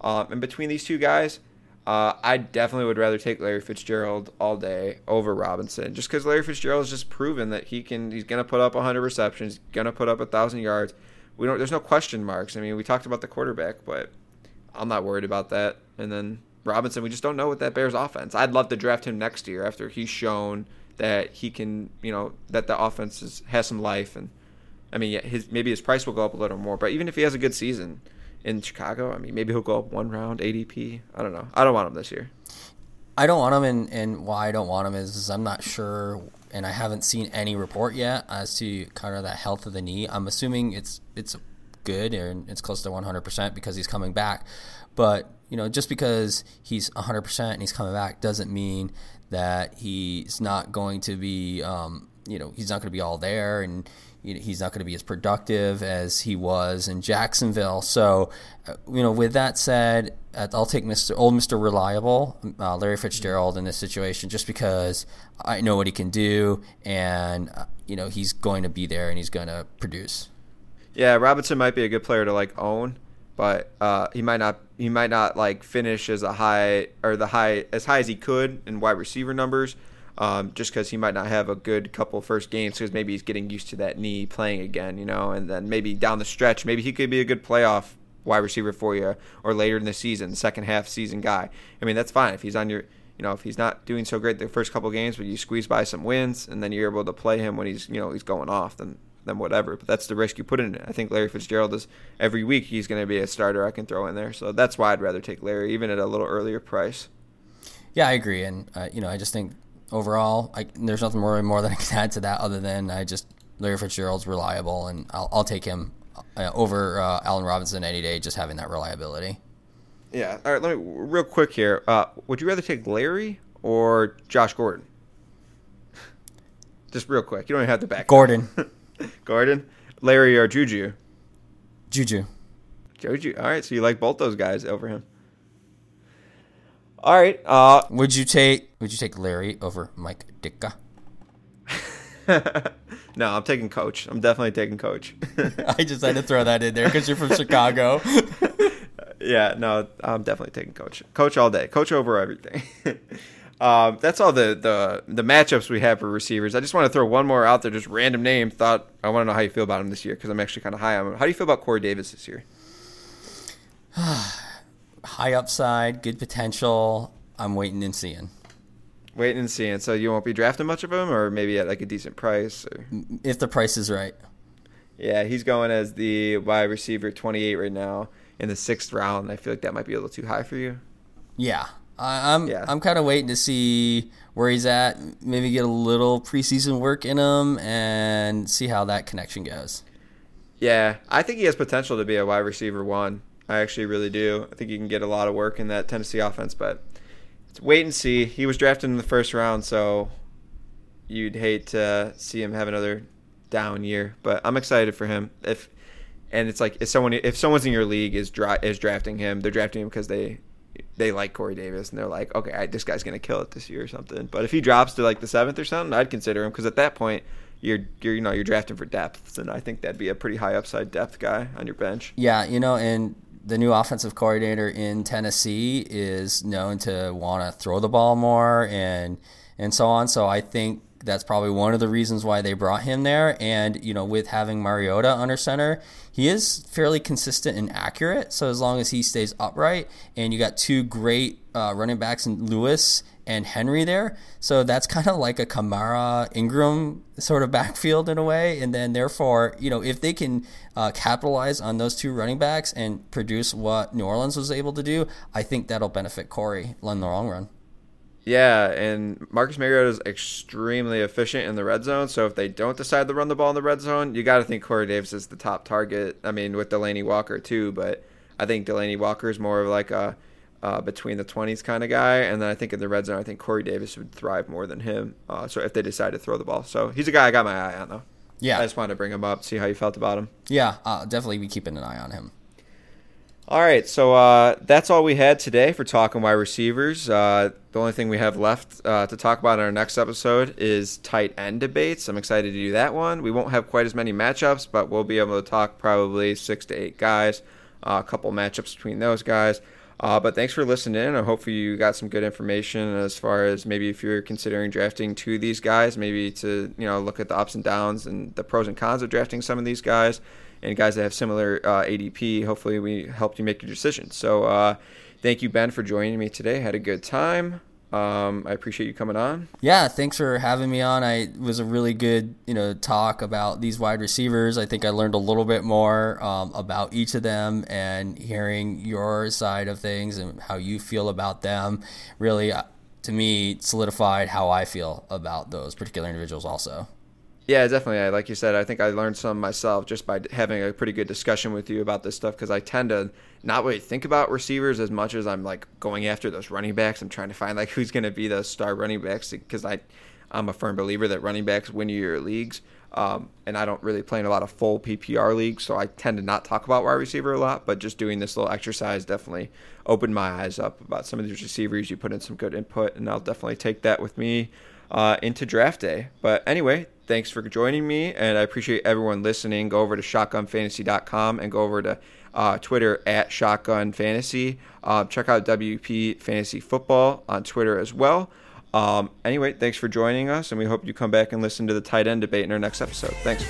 And between these two guys, I definitely would rather take Larry Fitzgerald all day over Robinson, just because Larry Fitzgerald has just proven that he can. He's going to put up 100 receptions, going to put up 1,000 yards. There's no question marks. I mean, we talked about the quarterback, but I'm not worried about that. And then Robinson, we just don't know what that Bears offense. I'd love to draft him next year after he's shown that he can, that the offense has some life. And I mean, maybe his price will go up a little more. But even if he has a good season in Chicago, I mean, maybe he'll go up one round ADP. I don't know. I don't want him this year. I don't want him, and why I don't want him is I'm not sure, and I haven't seen any report yet as to kind of that health of the knee. I'm assuming it's good and it's close to 100% because he's coming back. But just because he's 100% and he's coming back doesn't mean that he's not going to be, he's not going to be all there, and he's not going to be as productive as he was in Jacksonville. So, with that said, I'll take Mr. Reliable, Larry Fitzgerald, in this situation, just because I know what he can do, and he's going to be there and he's going to produce. Yeah, Robinson might be a good player to own. But he might not finish as high as he could in wide receiver numbers, just because he might not have a good couple first games, because maybe he's getting used to that knee playing again, and then maybe down the stretch, maybe he could be a good playoff wide receiver for you, or later in the season, second half season guy. I mean, that's fine if he's on your, if he's not doing so great the first couple games, but you squeeze by some wins and then you're able to play him when he's he's going off, then whatever. But that's the risk you put in it. I think Larry Fitzgerald is every week he's going to be a starter I can throw in there. So that's why I'd rather take Larry, even at a little earlier price. Yeah, I agree. And, I just think overall, there's nothing more that I can add to that other than Larry Fitzgerald's reliable, and I'll take him over Allen Robinson any day, just having that reliability. Yeah. All right, let me real quick here. Would you rather take Larry or Josh Gordon? Just real quick. You don't even have to back Gordon. Gordon, Larry, or Juju? Juju. All right, so you like both those guys over him. All right. Would you take Larry over Mike Ditka? No, I'm taking Coach. I'm definitely taking Coach. I just had to throw that in there because you're from Chicago. Yeah, no, I'm definitely taking Coach. Coach all day. Coach over everything. That's all the matchups we have for receivers. I just want to throw one more out there, just random name. I want to know how you feel about him this year, because I'm actually kind of high on him. How do you feel about Corey Davis this year? High upside, good potential. I'm waiting and seeing. So you won't be drafting much of him, or maybe at a decent price? Or... if the price is right. Yeah, he's going as the wide receiver 28 right now in the 6th round. I feel like that might be a little too high for you. Yeah. I'm kind of waiting to see where he's at, maybe get a little preseason work in him and see how that connection goes. Yeah, I think he has potential to be a wide receiver one. I actually really do. I think he can get a lot of work in that Tennessee offense, but it's wait and see. He was drafted in the 1st round, so you'd hate to see him have another down year, but I'm excited for him. If someone's in your league is drafting him, they're drafting him because they like Corey Davis, and they're like, okay, this guy's going to kill it this year or something. But if he drops to the 7th or something, I'd consider him, because at that point you're drafting for depth, and I think that'd be a pretty high upside depth guy on your bench. Yeah, and the new offensive coordinator in Tennessee is known to want to throw the ball more and so on. So I think that's probably one of the reasons why they brought him there. And, with having Mariota under center, he is fairly consistent and accurate. So as long as he stays upright, and you got two great running backs in Lewis and Henry there. So that's kind of like a Kamara Ingram sort of backfield in a way. And then therefore, if they can capitalize on those two running backs and produce what New Orleans was able to do, I think that'll benefit Corey in the long run. Yeah, and Marcus Mariota is extremely efficient in the red zone, so if they don't decide to run the ball in the red zone, you got to think Corey Davis is the top target. I mean, with Delaney Walker too, but I think Delaney Walker is more of a between the 20s kind of guy, and then I think in the red zone, I think Corey Davis would thrive more than him, so if they decide to throw the ball. So he's a guy I got my eye on, though. Yeah. I just wanted to bring him up, see how you felt about him. Yeah, definitely be keeping an eye on him. All right, so that's all we had today for Talking Wide Receivers. The only thing we have left to talk about in our next episode is tight end debates. I'm excited to do that one. We won't have quite as many matchups, but we'll be able to talk probably 6 to 8 guys, a couple matchups between those guys. But thanks for listening in. I hope you got some good information as far as maybe if you're considering drafting two of these guys, maybe to look at the ups and downs and the pros and cons of drafting some of these guys. And guys that have similar ADP, hopefully we helped you make your decision. So thank you, Ben, for joining me today. Had a good time. I appreciate you coming on. Yeah, thanks for having me on. It was a really good talk about these wide receivers. I think I learned a little bit more about each of them and hearing your side of things and how you feel about them really, to me, solidified how I feel about those particular individuals also. Yeah, definitely. Like you said, I think I learned some myself just by having a pretty good discussion with you about this stuff because I tend to not really think about receivers as much as I'm like going after those running backs. I'm trying to find like who's going to be those star running backs because I'm a firm believer that running backs win your leagues, and I don't really play in a lot of full PPR leagues, so I tend to not talk about wide receiver a lot, but just doing this little exercise definitely opened my eyes up about some of these receivers. You put in some good input, and I'll definitely take that with me into draft day. But anyway, thanks for joining me, and I appreciate everyone listening. Go over to shotgunfantasy.com and go over to Twitter at shotgunfantasy. Check out WP Fantasy Football on Twitter as well. Anyway, thanks for joining us, and we hope you come back and listen to the tight end debate in our next episode. Thanks.